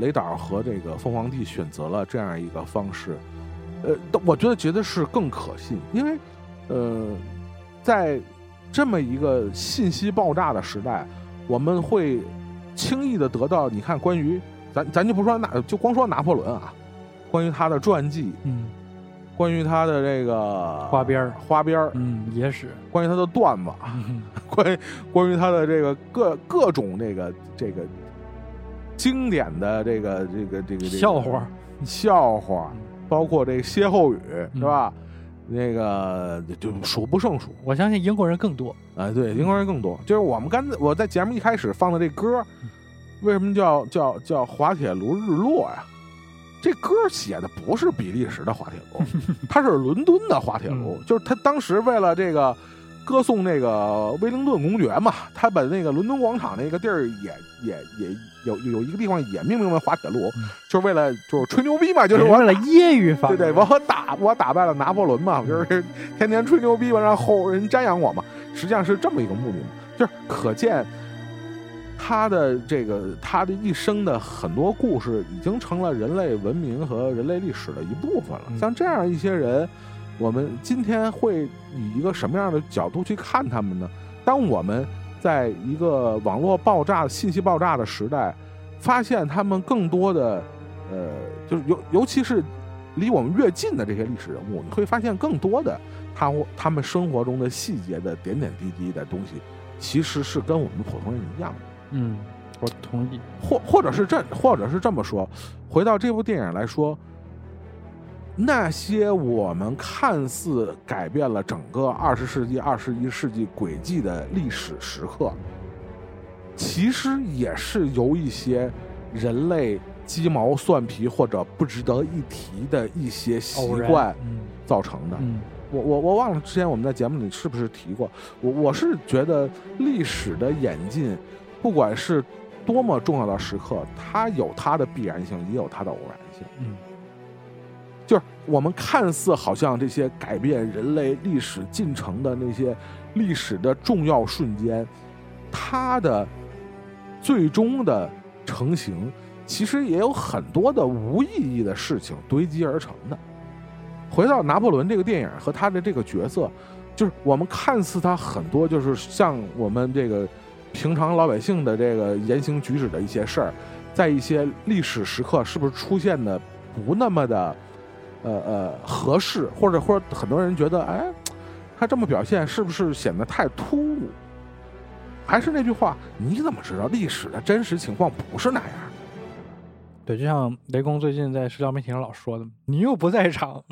雷导和这个凤凰帝选择了这样一个方式，我觉得是更可信，因为，在这么一个信息爆炸的时代，我们会轻易的得到，你看关于咱就不说就光说拿破仑啊，关于他的传记，关于他的这个花边，野史，关于他的段子，关于他的这个各种这个经典的这个笑话，包括这个歇后语，是吧？那个就数不胜数，我相信英国人更多啊，对，英国人更多。就是我在节目一开始放的这歌，为什么叫《滑铁卢日落》呀？这歌写的不是比利时的滑铁卢，它是伦敦的滑铁卢。就是他当时为了这个歌颂那个威灵顿公爵嘛，他把那个伦敦广场那个地儿也有一个地方也命名为滑铁卢，就是为了就是吹牛逼嘛，就是为了揶揄法国，对对，我打败了拿破仑嘛，就是天天吹牛逼嘛，让后人瞻仰我嘛，实际上是这么一个目的。就是可见他的一生的很多故事已经成了人类文明和人类历史的一部分了。像这样一些人，我们今天会以一个什么样的角度去看他们呢？当我们在一个网络爆炸、信息爆炸的时代，发现他们更多的，就是尤其是离我们越近的这些历史人物，你会发现更多的他们生活中的细节的点点滴滴的东西，其实是跟我们普通人一样的。嗯，我同意。或者是这么说，回到这部电影来说。那些我们看似改变了整个20世纪、21世纪轨迹的历史时刻，其实也是由一些人类鸡毛蒜皮或者不值得一提的一些习惯造成的。我忘了之前我们在节目里是不是提过，我是觉得历史的演进，不管是多么重要的时刻，它有它的必然性，也有它的偶然性。就是我们看似好像这些改变人类历史进程的那些历史的重要瞬间，它的最终的成型其实也有很多的无意义的事情堆积而成的。回到拿破仑这个电影和他的这个角色，就是我们看似他很多就是像我们这个平常老百姓的这个言行举止的一些事儿，在一些历史时刻是不是出现的不那么的合适，或者很多人觉得哎，他这么表现是不是显得太突兀？还是那句话，你怎么知道历史的真实情况不是那样？对，就像雷公最近在社交媒体上老说的，你又不在场，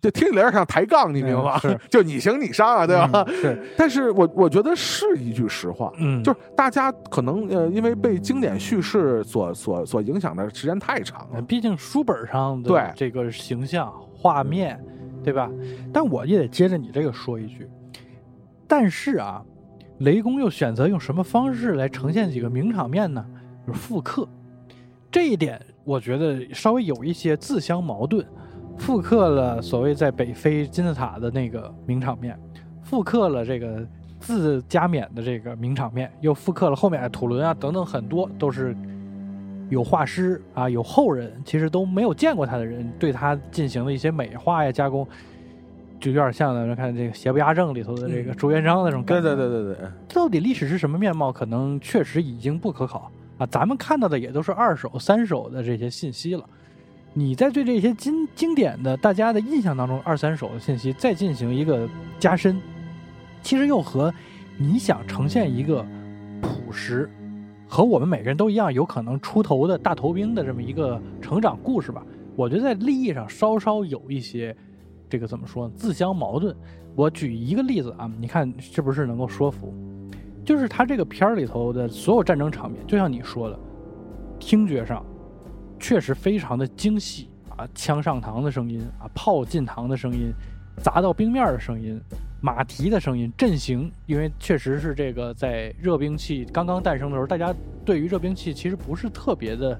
就听起来像抬杠，你明白吗？就你行你上啊，对吧？对。但是我觉得是一句实话，就是大家可能因为被经典叙事所影响的时间太长了，毕竟书本上的这个形象画面，对吧？但我也得接着你这个说一句，但是啊，雷公又选择用什么方式来呈现几个名场面呢？就是复刻。这一点我觉得稍微有一些自相矛盾，复刻了所谓在北非金字塔的那个名场面，复刻了这个自加冕的这个名场面，又复刻了后面的土伦啊等等，很多都是有画师啊有后人其实都没有见过他的人对他进行了一些美化呀加工，就有点像咱们看这个邪不压正里头的这个朱元璋那种感觉。对，到底历史是什么面貌，可能确实已经不可考。啊，咱们看到的也都是二手三手的这些信息了。你在对这些经典的大家的印象当中二三手的信息再进行一个加深，其实又和你想呈现一个朴实和我们每个人都一样有可能出头的大头兵的这么一个成长故事吧，我觉得在立意上稍有一些这个怎么说呢，自相矛盾。我举一个例子啊，你看是不是能够说服，就是他这个片儿里头的所有战争场面，就像你说的，听觉上确实非常的精细啊，枪上膛的声音啊，炮进膛的声音，砸到冰面的声音，马蹄的声音，阵型，因为确实是这个在热兵器刚刚诞生的时候，大家对于热兵器其实不是特别的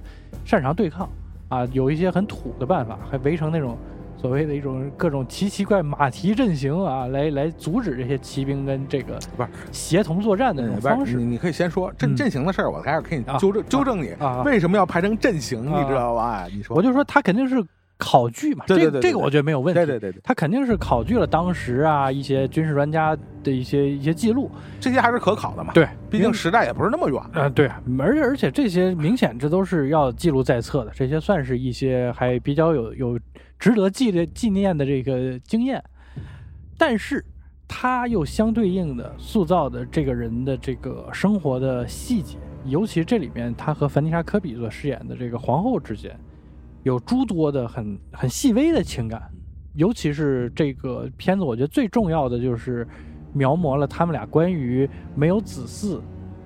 擅长对抗啊，有一些很土的办法，还围成那种所谓的一种各种奇怪马蹄阵型啊，来阻止这些骑兵跟这个不是协同作战的那种方式。你可以先说阵型的事儿，我还要给你纠正你为什么要排成阵型，你知道吧？你说，我就说他肯定是考据嘛，这个我觉得没有问题。对，他肯定是考据了当时啊一些军事专家的一些记录，这些还是可考的嘛。对，毕竟时代也不是那么远。对，而且这些明显这都是要记录在册的，这些算是一些还比较有值得纪念的这个经验，但是他又相对应的塑造的这个人的这个生活的细节，尤其这里面他和凡妮莎·科比所饰演的这个皇后之间有诸多的很细微的情感，尤其是这个片子我觉得最重要的就是描摹了他们俩关于没有子嗣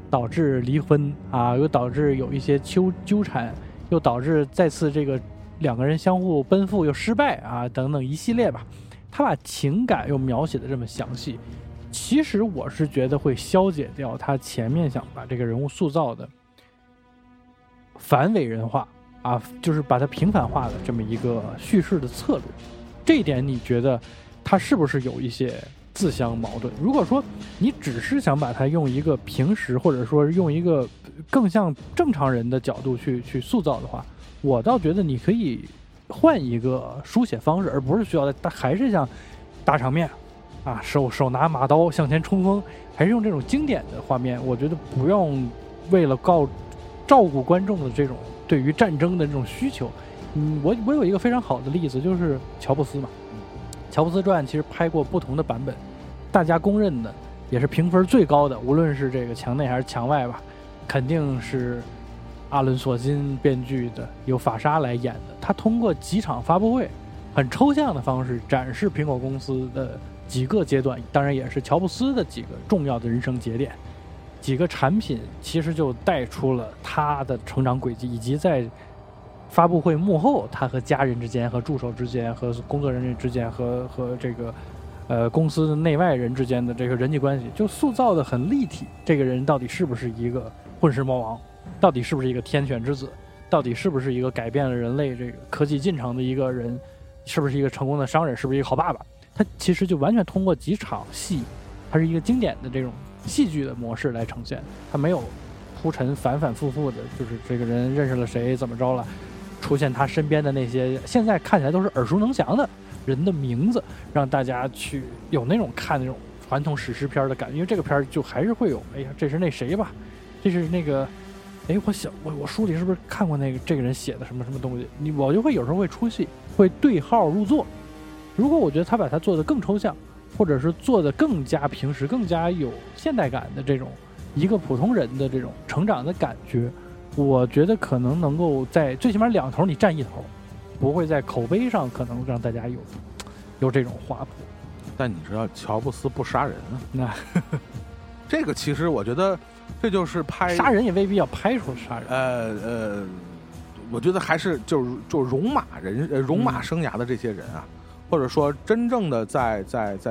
导致离婚啊，又导致有一些纠缠，又导致再次这个两个人相互奔赴又失败啊，等等一系列吧，他把情感又描写的这么详细，其实我是觉得会消解掉他前面想把这个人物塑造的反伟人化啊，就是把他平凡化的这么一个叙事的策略。这一点你觉得他是不是有一些自相矛盾？如果说你只是想把他用一个平时或者说用一个更像正常人的角度去塑造的话，我倒觉得你可以换一个书写方式，而不是需要他还是像大场面啊，手拿马刀向前冲锋，还是用这种经典的画面。我觉得不用为了照顾观众的这种对于战争的这种需求。我有一个非常好的例子，就是乔布斯嘛，乔布斯传其实拍过不同的版本，大家公认的也是评分最高的，无论是这个墙内还是墙外吧，肯定是阿伦索金编剧的，由法沙来演的。他通过几场发布会很抽象的方式展示苹果公司的几个阶段，当然也是乔布斯的几个重要的人生节点，几个产品其实就带出了他的成长轨迹，以及在发布会幕后他和家人之间和助手之间和工作人员之间和这个公司内外人之间的这个人际关系，就塑造的很立体。这个人到底是不是一个混世魔王，到底是不是一个天选之子，到底是不是一个改变了人类这个科技进程的一个人，是不是一个成功的商人，是不是一个好爸爸。他其实就完全通过几场戏，它是一个经典的这种戏剧的模式来呈现，它没有铺陈，反复复的，就是这个人认识了谁，怎么着了，出现他身边的那些现在看起来都是耳熟能详的人的名字，让大家去有那种看那种传统史诗片的感觉。因为这个片就还是会有，哎呀，这是那谁吧，这是那个，哎，我书里是不是看过那个这个人写的什么什么东西？我就会有时候会出戏，会对号入座。如果我觉得他把它做得更抽象，或者是做得更加平时、更加有现代感的这种一个普通人的这种成长的感觉，我觉得可能能够在最起码两头你占一头，不会在口碑上可能让大家有这种滑坡。但你知道乔布斯不杀人啊？那这个其实我觉得这就是拍杀人也未必要拍出杀人。我觉得还是就戎马生涯的这些人啊。或者说，真正的在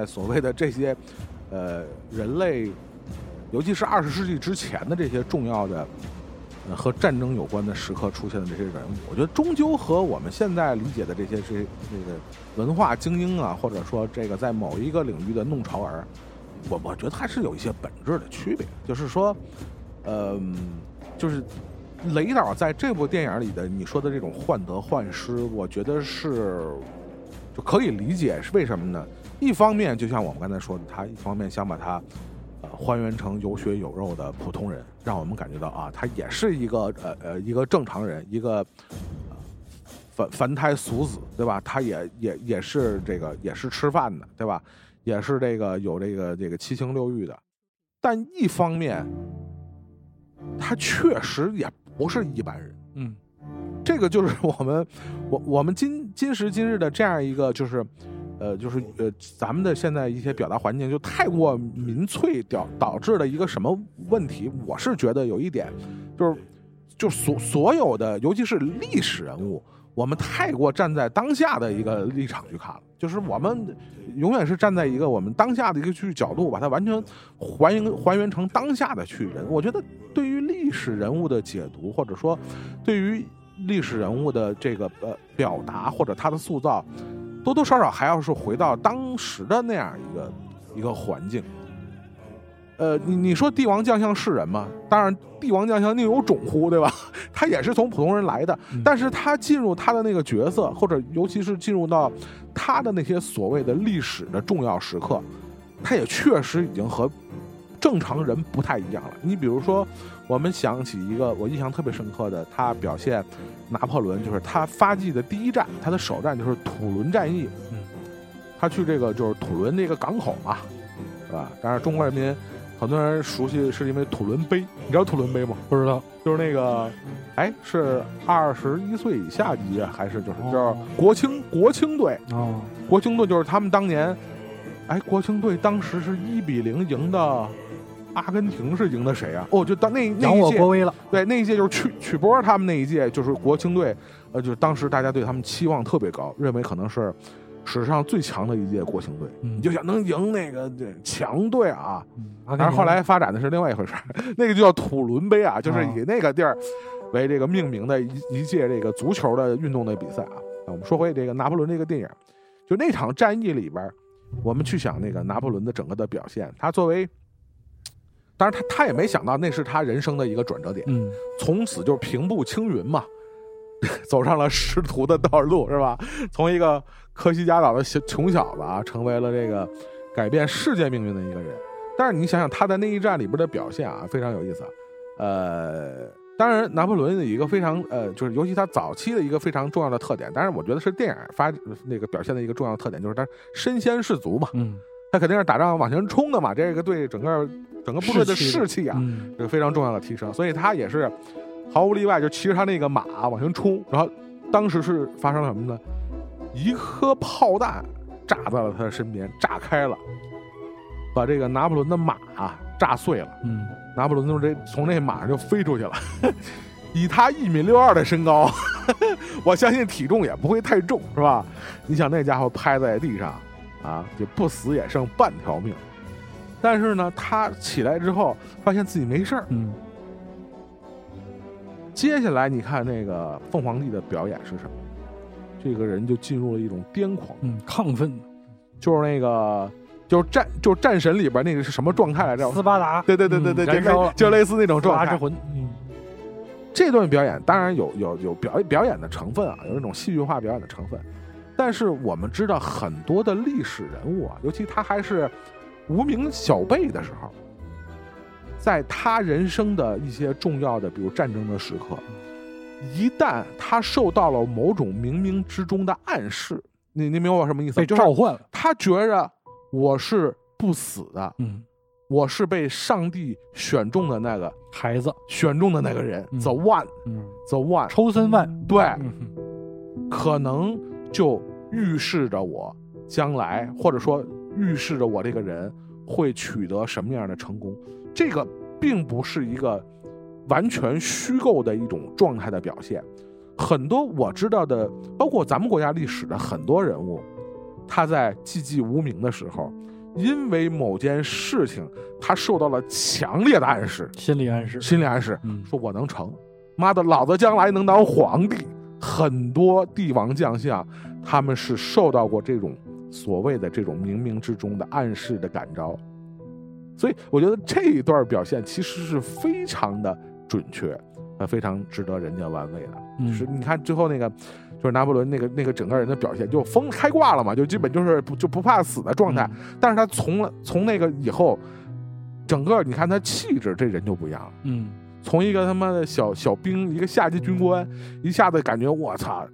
所谓的这些，人类，尤其是20世纪之前的这些重要的，和战争有关的时刻出现的这些人物，我觉得终究和我们现在理解的这个文化精英啊，或者说这个在某一个领域的弄潮儿，我觉得还是有一些本质的区别。就是说，就是雷导在这部电影里的你说的这种患得患失，我觉得是。就可以理解是为什么呢？一方面就像我们刚才说的，他一方面想把它，还原成有血有肉的普通人，让我们感觉到啊，他也是一个一个正常人，一个凡胎俗子，对吧？他也是这个也是吃饭的，对吧？也是这个有这个七情六欲的。但一方面，他确实也不是一般人，嗯。这个就是我们今时今日的这样一个就是咱们的现在一些表达环境就太过民粹导致了一个什么问题？我是觉得有一点就是所有的，尤其是历史人物，我们太过站在当下的一个立场去看了，就是我们永远是站在一个我们当下的一个去角度，把它完全还原成当下的去人。我觉得对于历史人物的解读，或者说对于历史人物的这个表达或者他的塑造，多多少少还要是回到当时的那样一个环境。你说帝王将相是人吗？当然帝王将相另有种乎，对吧？他也是从普通人来的，但是他进入他的那个角色，或者尤其是进入到他的那些所谓的历史的重要时刻，他也确实已经和正常人不太一样了。你比如说我们想起一个我印象特别深刻的，他表现拿破仑，就是他发迹的第一战，他的首战就是土伦战役。他去这个就是土伦这个港口嘛，是吧？当然中国人民很多人熟悉是因为土伦杯，你知道土伦杯吗？不知道，就是那个是21岁以下级还是就是国青队哦，国青队就是他们当年国青队当时是1-0赢的。阿根廷是赢的谁啊？就当那一届国威了，对，那一届就是曲波他们那一届，就是国青队，就是当时大家对他们期望特别高，认为可能是史上最强的一届国青队，你就想能赢那个强队啊。但是后来发展的是另外一回事，那个就叫土伦杯啊，就是以那个地儿为这个命名的一届这个足球的运动的比赛啊。我们说回这个拿破仑这个电影，就那场战役里边，我们去想那个拿破仑的整个的表现，他作为。当然他也没想到那是他人生的一个转折点，从此就平步青云嘛，走上了仕途的道路，是吧？从一个科西嘉岛的穷小子啊，成为了这个改变世界命运的一个人。但是你想想他在那一战里边的表现啊，非常有意思啊。当然拿破仑的一个非常就是尤其他早期的一个非常重要的特点，当然我觉得是电影那个表现的一个重要的特点，就是他身先士卒嘛，他肯定是打仗往前冲的嘛，这个对整个部队的士气啊，这个非常重要的提升。所以他也是毫无例外，就骑着他那个马往前冲。然后当时是发生了什么呢？一颗炮弹炸在了他的身边，炸开了，把这个拿破仑的马炸碎了。拿破仑从这马上就飞出去了。以他1.62米的身高，我相信体重也不会太重，是吧？你想那家伙拍在地上。就不死也剩半条命，但是呢，他起来之后发现自己没事儿。接下来你看那个凤凰帝的表演是什么？这个人就进入了一种癫狂，亢奋，就是那个就是战神里边那个是什么状态来着？斯巴达。对对对对对，就类似那种状态。之魂。嗯，这段表演当然有表演的成分啊，有那种戏剧化表演的成分，但是我们知道很多的历史人物啊，尤其他还是无名小辈的时候，在他人生的一些重要的，比如战争的时刻，一旦他受到了某种冥冥之中的暗示，你明白我什么意思？被召唤了，他觉着我是不死的，嗯，我是被上帝选中的那个孩子，选中的那个人，嗯，The One，嗯，The One，抽身万，对，嗯，可能就预示着我将来，或者说预示着我这个人会取得什么样的成功。这个并不是一个完全虚构的一种状态的表现，很多我知道的，包括咱们国家历史的很多人物，他在寂无名的时候，因为某件事情，他受到了强烈的暗示，心理暗示，说我能成，妈的，老子将来能当皇帝。很多帝王将相，他们是受到过这种所谓的这种冥冥之中的暗示的感召。所以我觉得这一段表现其实是非常的准确，非常值得人家玩味的。嗯，就是你看最后那个，就是拿破仑那个整个人的表现，就疯开挂了嘛，就基本就是就不怕死的状态。嗯，但是他从那个以后，整个你看他气质，这人就不一样了。嗯，从一个他妈的小兵，一个下级军官，一下子感觉我操，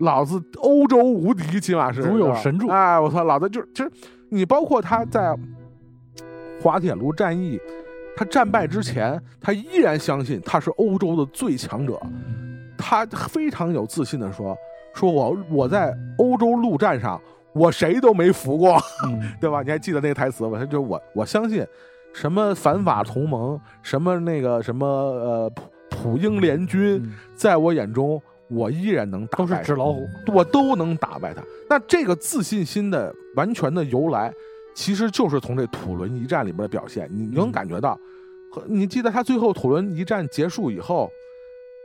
老子欧洲无敌，起码是如有神助。哎，我操，老子就是你，包括他在滑铁卢战役，他战败之前，他依然相信他是欧洲的最强者，他非常有自信的说我在欧洲陆战上我谁都没服过，嗯，对吧？你还记得那个台词吧？就是我相信什么反法同盟，什么那个什么普英联军，嗯，在我眼中我依然能打败他，都是纸老虎，我都能打败他。那这个自信心的完全的由来，其实就是从这土伦一战里面的表现，你能感觉到。你记得他最后土伦一战结束以后，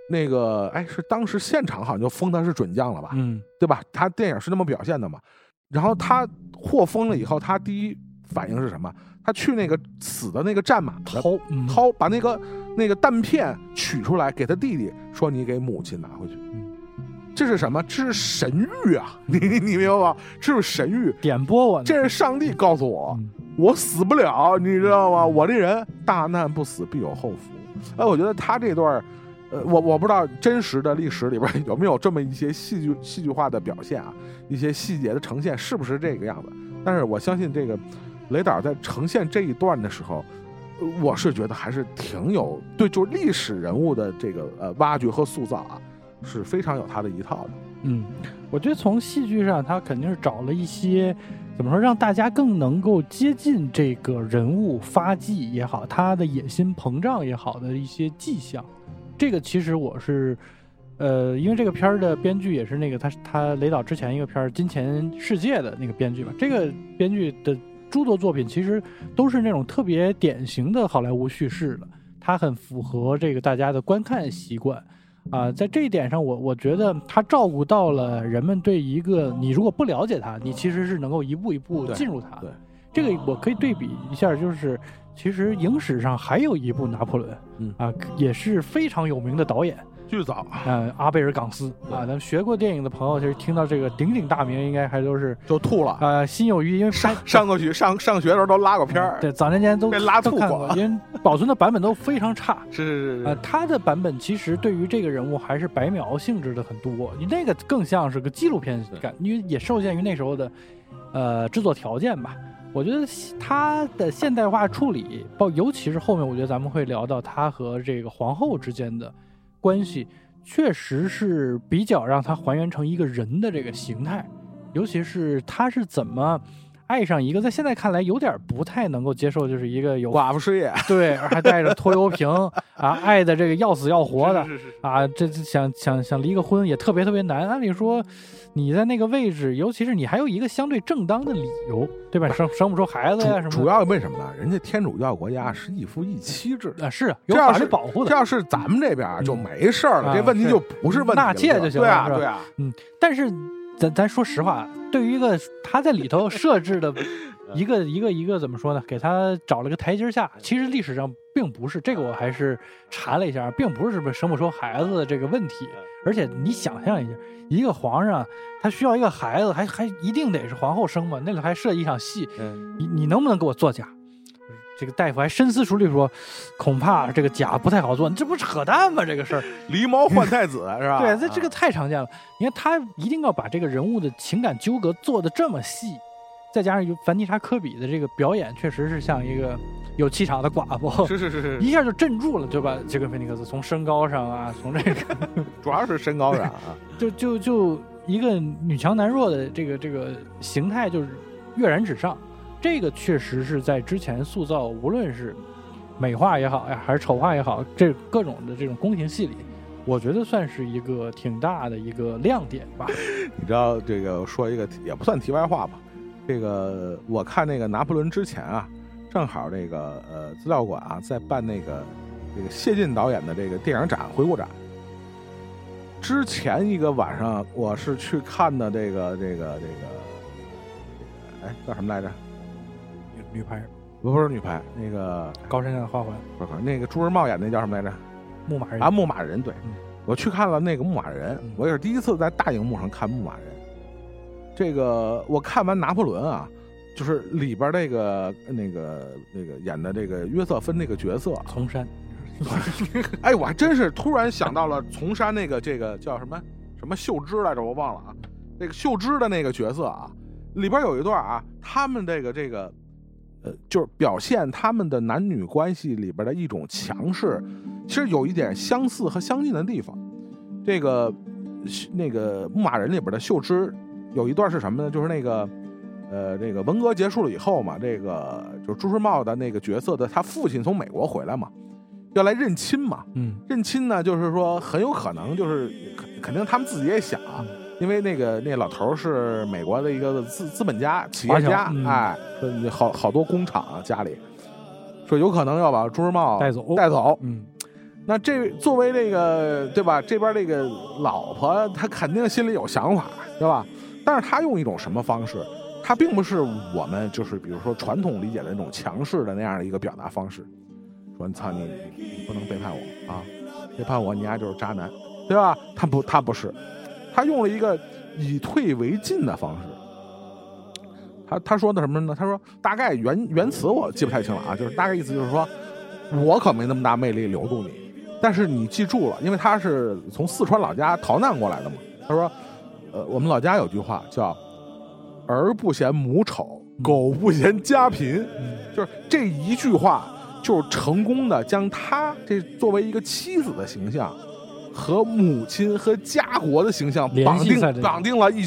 那个是当时现场好像就封他是准将了吧？嗯，对吧？他电影是那么表现的嘛。然后他获封了以后，他第一反应是什么？他去那个死的那个战马掏，把那个弹片取出来给他弟弟，说你给母亲拿回去。这是什么？这是神谕啊！你明白吗？这是神谕点拨我，这是上帝告诉我，我死不了，你知道吗？我这人大难不死必有后福。哎，我觉得他这段，我不知道真实的历史里边有没有这么一些戏剧化的表现啊，一些细节的呈现是不是这个样子？但是我相信这个雷导在呈现这一段的时候，我是觉得还是挺有对，就历史人物的这个挖掘和塑造啊。是非常有他的一套的。嗯，我觉得从戏剧上他肯定是找了一些怎么说让大家更能够接近这个人物发迹也好，他的野心膨胀也好的一些迹象。这个其实我是因为这个片儿的编剧也是那个他雷导之前一个片儿《金钱世界》的那个编剧吧，这个编剧的诸多作品其实都是那种特别典型的好莱坞叙事了，他很符合这个大家的观看习惯啊，在这一点上我觉得他照顾到了人们对一个你如果不了解他，你其实是能够一步一步进入他。对，这个我可以对比一下，就是其实影史上还有一部拿破仑，嗯，啊，也是非常有名的导演，最早阿贝尔冈斯啊，咱们学过电影的朋友，其实听到这个鼎鼎大名，应该还都是就吐了啊，心有余，因为上过学上学的时候都拉过片儿，对，早年间都被拉吐过，因为保存的版本都非常差。是啊，他的版本其实对于这个人物还是白描性质的很多，你那个更像是个纪录片感，因为也受限于那时候的制作条件吧。我觉得他的现代化处理，尤其是后面，我觉得咱们会聊到他和这个皇后之间的关系，确实是比较让他还原成一个人的这个形态，尤其是他是怎么爱上一个在现在看来有点不太能够接受，就是一个有寡妇事业，对，还带着拖油瓶啊，爱的这个要死要活的，是啊，这想离个婚也特别特别难。按理说你在那个位置，尤其是你还有一个相对正当的理由，对吧？生不出孩子呀，什么？主要为什么呢？人家天主教国家是一夫一妻制啊，是有法律保护的。这要是咱们这边就没事了，这问题就不是问题，纳妾就行了，对啊，对啊，嗯。但是咱说实话，对于一个他在里头设置的一个怎么说呢？给他找了个台阶下。其实历史上并不是这个，我还是查了一下，并不是什么生不出孩子的这个问题。而且你想象一下，一个皇上他需要一个孩子，还一定得是皇后生嘛？那个还设一场戏，你能不能给我作假？这个大夫还深思熟虑说，恐怕这个假不太好做，这不是扯淡吗？这个事儿，狸猫换太子是吧？对，这个太常见了。你看他一定要把这个人物的情感纠葛做得这么细，再加上凡妮莎·科比的这个表演，确实是像一个有气场的寡妇，是，一下就镇住了，对吧？杰克·菲尼克斯从身高上啊，从这个主要是身高上啊，就一个女强男弱的这个形态，就是跃然纸上。这个确实是在之前塑造，无论是美化也好呀，还是丑化也好，这各种的这种宫廷戏里，我觉得算是一个挺大的一个亮点吧。你知道这个说一个也不算题外话吧，这个我看那个拿破仑之前啊，正好这个资料馆啊在办这个谢晋导演的这个电影展回顾展。之前一个晚上我是去看的这个哎叫什么来着？女排不是女排，那个高山上的花环，不是那个朱时茂演那叫什么来着？牧马人啊，牧马人对、嗯，我去看了那个牧马人，我也是第一次在大荧幕上看牧马人。这个我看完拿破仑啊，就是里边那个演的这个约瑟芬那个角色丛山，哎，我还真是突然想到了丛山那个这个叫什么秀芝来着，我忘了啊，那个秀芝的那个角色啊，里边有一段啊，他们这个。就是表现他们的男女关系里边的一种强势，其实有一点相似和相近的地方。这个那个《牧马人》里边的秀芝有一段是什么呢？就是这个文革结束了以后嘛，这个就是朱时茂的那个角色的他父亲从美国回来嘛，要来认亲嘛。认亲呢，就是说很有可能就是肯定他们自己也想，因为那老头是美国的一个资本家企业家，哎，好多工厂啊，家里说有可能要把朱时茂带走，那这作为这个对吧，这边这个老婆他肯定心里有想法对吧，但是他用一种什么方式，他并不是我们就是比如说传统理解的那种强势的那样的一个表达方式，说你操你不能背叛我啊，背叛我你丫就是渣男对吧，他不是。他用了一个以退为进的方式，他说的什么呢？他说大概原词我记不太清了啊，就是大概意思就是说，我可没那么大魅力留住你，但是你记住了，因为他是从四川老家逃难过来的嘛。他说，我们老家有句话叫“儿不嫌母丑，狗不嫌家贫”，就是这一句话就成功的将他这作为一个妻子的形象。和母亲和家国的形象绑定了一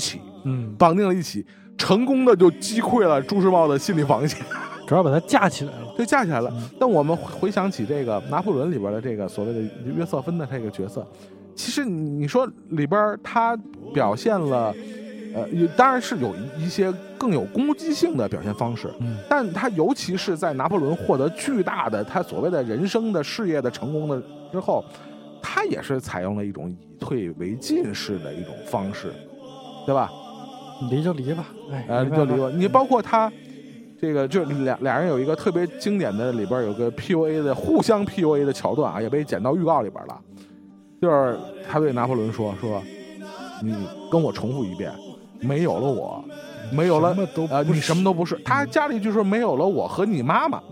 起，成功的就击溃了朱时茂的心理防线，主要把他架起来了，对，架起来了。但我们回想起这个拿破仑里边的这个所谓的约瑟芬的这个角色，其实你说里边他表现了当然是有一些更有攻击性的表现方式，但他尤其是在拿破仑获得巨大的他所谓的人生的事业的成功的之后，他也是采用了一种以退为进式的一种方式，对吧？离就离吧，就离吧。你包括他这个，就俩人有一个特别经典的，里边有个 PUA 的互相 PUA 的桥段啊，也被剪到预告里边了。就是他对拿破仑说，你跟我重复一遍，没有了我，没有了你什么都不是。他家里就说没有了我和你妈妈，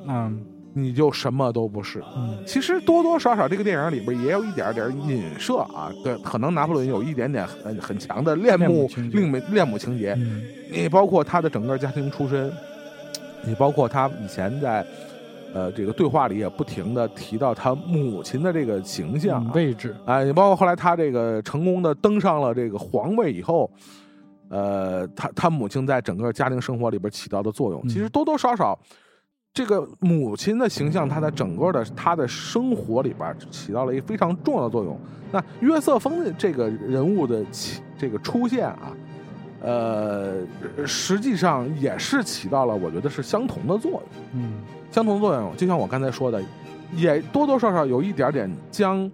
你就什么都不是。其实多多少少这个电影里边也有一点点影射啊，对，可能拿破仑有一点点很强的恋母情节，你包括他的整个家庭出身，你包括他以前在这个对话里也不停的提到他母亲的这个形象、位置啊、你包括后来他这个成功的登上了这个皇位以后，他母亲在整个家庭生活里边起到的作用，其实多多少少。这个母亲的形象，她在整个的她的生活里边起到了一个非常重要的作用。那约瑟芬的这个人物的这个出现啊，实际上也是起到了我觉得是相同的作用。相同的作用，就像我刚才说的，也多多少少有一点点将，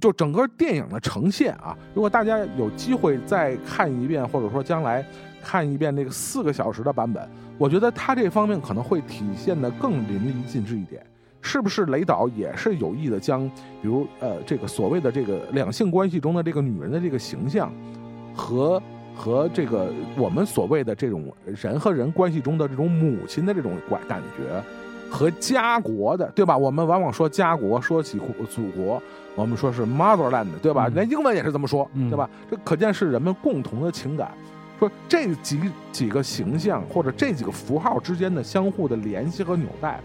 就整个电影的呈现啊，如果大家有机会再看一遍，或者说将来。看一遍这个4个小时的版本，我觉得它这方面可能会体现的更淋漓尽致一点。是不是雷导也是有意的将比如这个所谓的这个两性关系中的这个女人的这个形象和这个我们所谓的这种人和人关系中的这种母亲的这种感觉和家国的，对吧？我们往往说家国，说起祖国我们说是 motherland， 对吧？连英文也是这么说，对吧？这可见是人们共同的情感，说这几个形象或者这几个符号之间的相互的联系和纽带，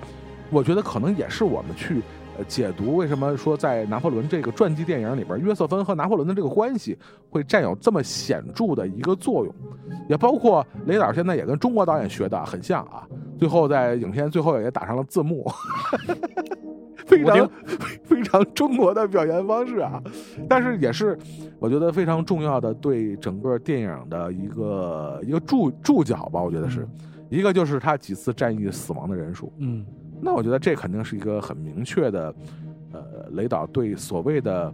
我觉得可能也是我们去解读为什么说在拿破仑这个传记电影里边，约瑟芬和拿破仑的这个关系会占有这么显著的一个作用。也包括雷导现在也跟中国导演学的很像啊，最后在影片最后也打上了字幕非常中国的表现方式啊，但是也是我觉得非常重要的对整个电影的一个注脚吧。我觉得是一个就是他几次战役死亡的人数，那我觉得这肯定是一个很明确的，雷导对所谓的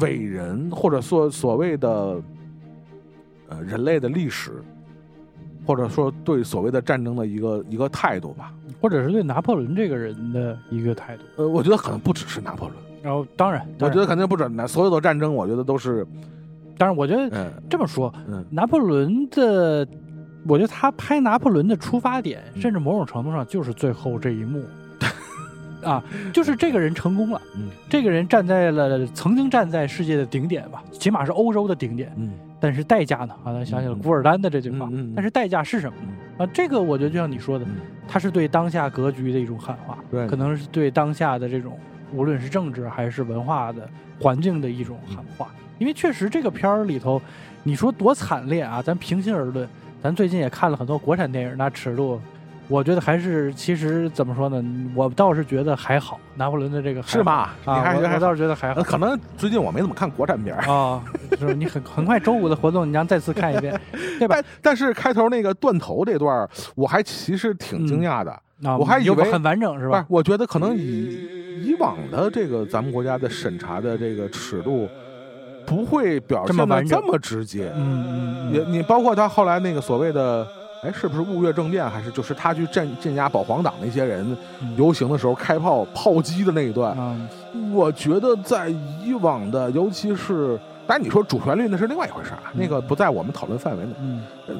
伟人或者说所谓的人类的历史，或者说对所谓的战争的一个态度吧，或者是对拿破仑这个人的一个态度。我觉得可能不只是拿破仑，然后当然我觉得肯定不准，所有的战争我觉得都是。当然我觉得这么说，拿破仑的。我觉得他拍拿破仑的出发点，甚至某种程度上就是最后这一幕，啊，就是这个人成功了，这个人曾经站在世界的顶点吧，起码是欧洲的顶点，但是代价呢？啊，想起了古尔丹的这句话，但是代价是什么呢？啊，这个我觉得就像你说的，它是对当下格局的一种喊话，可能是对当下的这种无论是政治还是文化的环境的一种喊话，因为确实这个片儿里头，你说多惨烈啊，咱平心而论。咱最近也看了很多国产电影，那尺度我觉得还是，其实怎么说呢，我倒是觉得还好，拿破仑的这个是吧、啊、你看我倒是觉得还好，可能最近我没怎么看国产片啊、哦、是你很快周五的活动你将再次看一遍对吧？但是开头那个断头这段我还其实挺惊讶的、我还以为很完整是吧？我觉得可能以往的这个咱们国家的审查的这个尺度不会表现的这么直接，你包括他后来那个所谓的，哎，是不是雾月政变，还是就是他去镇压保皇党那些人游行的时候开炮击的那一段，我觉得在以往的，尤其是，当然你说主旋律那是另外一回事啊，那个不在我们讨论范围内，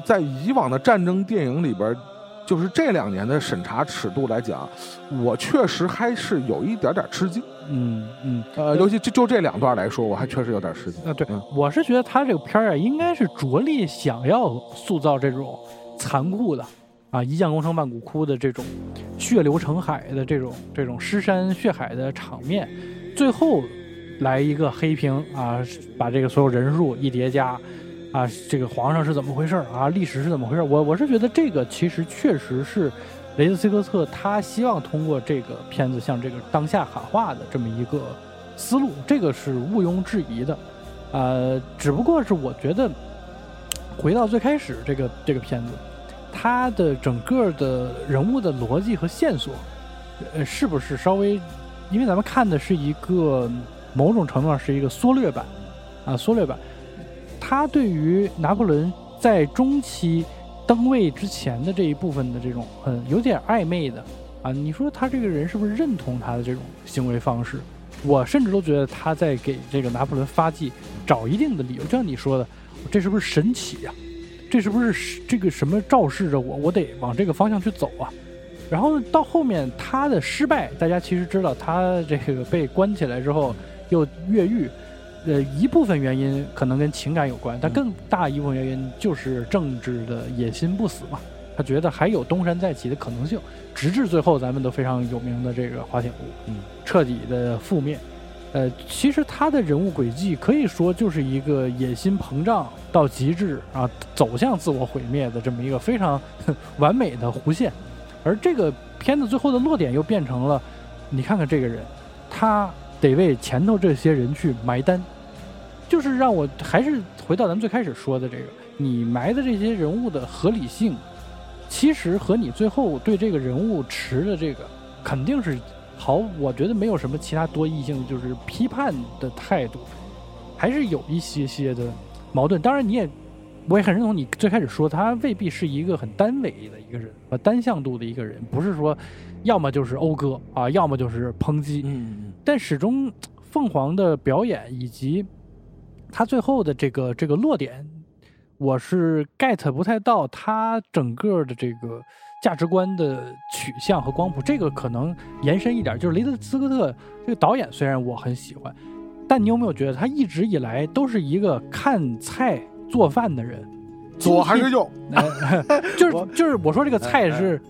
在以往的战争电影里边，就是这2年的审查尺度来讲，我确实还是有一点点吃惊。尤其就这2段来说，我还确实有点吃惊。对，我是觉得他这个片儿啊，应该是着力想要塑造这种残酷的啊，一将功成万骨枯的这种血流成海的这种尸山血海的场面，最后来一个黑屏啊，把这个所有人数一叠加。啊，这个皇上是怎么回事啊？历史是怎么回事？我是觉得这个其实确实是雷德希科特他希望通过这个片子向这个当下喊话的这么一个思路，这个是毋庸置疑的。只不过是我觉得回到最开始这个片子，它的整个的人物的逻辑和线索，是不是稍微，因为咱们看的是一个某种程度上是一个缩略版。他对于拿破仑在中期登位之前的这一部分的这种有点暧昧的啊，你说他这个人是不是认同他的这种行为方式？我甚至都觉得他在给这个拿破仑发迹找一定的理由，就像你说的，这是不是神奇啊？这是不是这个什么昭示着我得往这个方向去走啊？然后到后面他的失败，大家其实知道他这个被关起来之后又越狱。一部分原因可能跟情感有关，但更大一部分原因就是政治的野心不死嘛。他觉得还有东山再起的可能性，直至最后咱们都非常有名的这个滑铁卢，彻底的覆灭。其实他的人物轨迹可以说就是一个野心膨胀到极致啊，走向自我毁灭的这么一个非常完美的弧线。而这个片子最后的落点又变成了，你看看这个人，他得为前头这些人去埋单，就是让我还是回到咱们最开始说的这个，你埋的这些人物的合理性，其实和你最后对这个人物持的这个肯定是好，我觉得没有什么其他多异性，就是批判的态度，还是有一些些的矛盾。当然你也我也很认同你最开始说，他未必是一个很单维的一个人和单向度的一个人，不是说要么就是讴歌啊，要么就是抨击，但始终凤凰的表演以及他最后的这个落点，我是 get 不太到他整个的这个价值观的取向和光谱。这个可能延伸一点，就是雷德斯科特这个导演虽然我很喜欢，但你有没有觉得他一直以来都是一个看菜做饭的人，左还是右？就是我说这个菜是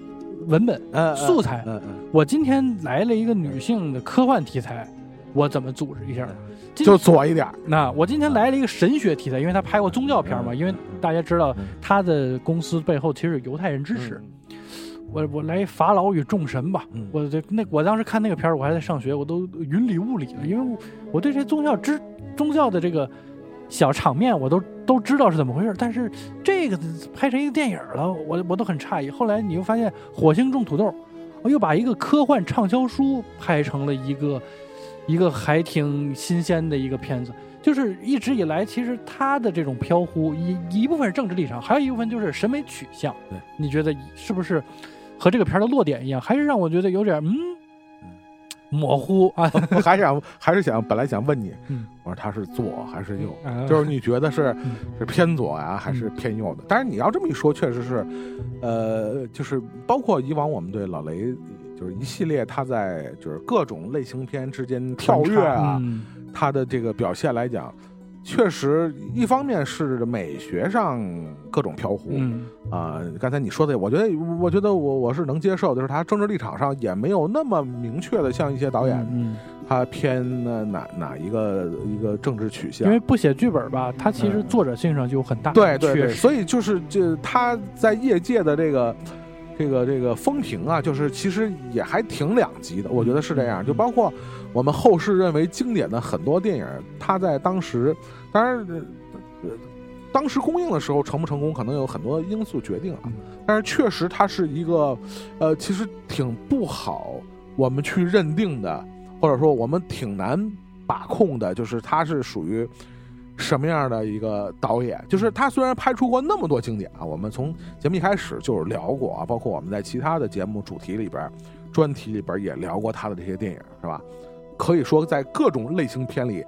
文本、素材、我今天来了一个女性的科幻题材，我怎么组织一下？就左一点。那我今天来了一个神学题材，因为他拍过宗教片嘛，因为大家知道他的公司背后其实有犹太人支持。我来法老与众神吧，我当时看那个片我还在上学，我都云里雾里了，因为我对这宗教的这个小场面我都知道是怎么回事，但是这个拍成一个电影了，我都很诧异。后来你又发现火星种土豆，我又把一个科幻畅销书拍成了一个还挺新鲜的一个片子。就是一直以来其实他的这种飘忽，一部分是政治立场，还有一部分就是审美取向。对，你觉得是不是和这个片的落点一样，还是让我觉得有点模糊啊？我还是想本来想问你，我说他是左还是右，就是你觉得是偏左呀、还是偏右的？但是你要这么一说，确实是，就是包括以往我们对老雷就是一系列他在就是各种类型片之间跳跃啊，他的这个表现来讲。确实一方面是美学上各种飘忽刚才你说的我觉得我是能接受，就是他政治立场上也没有那么明确的，像一些导演他偏哪一个政治取向，因为不写剧本吧，他其实作者性上就有很大的缺失。对，所以就是这他在业界的这个风评啊，就是其实也还挺两极的，我觉得是这样。就包括我们后世认为经典的很多电影，它在当时，当然，当时公映的时候成不成功，可能有很多因素决定啊。但是确实它是一个，其实挺不好我们去认定的，或者说我们挺难把控的，就是它是属于什么样的一个导演。就是他虽然拍出过那么多经典啊，我们从节目一开始就是聊过啊，包括我们在其他的节目主题里边、专题里边也聊过他的这些电影，是吧？可以说在各种类型片里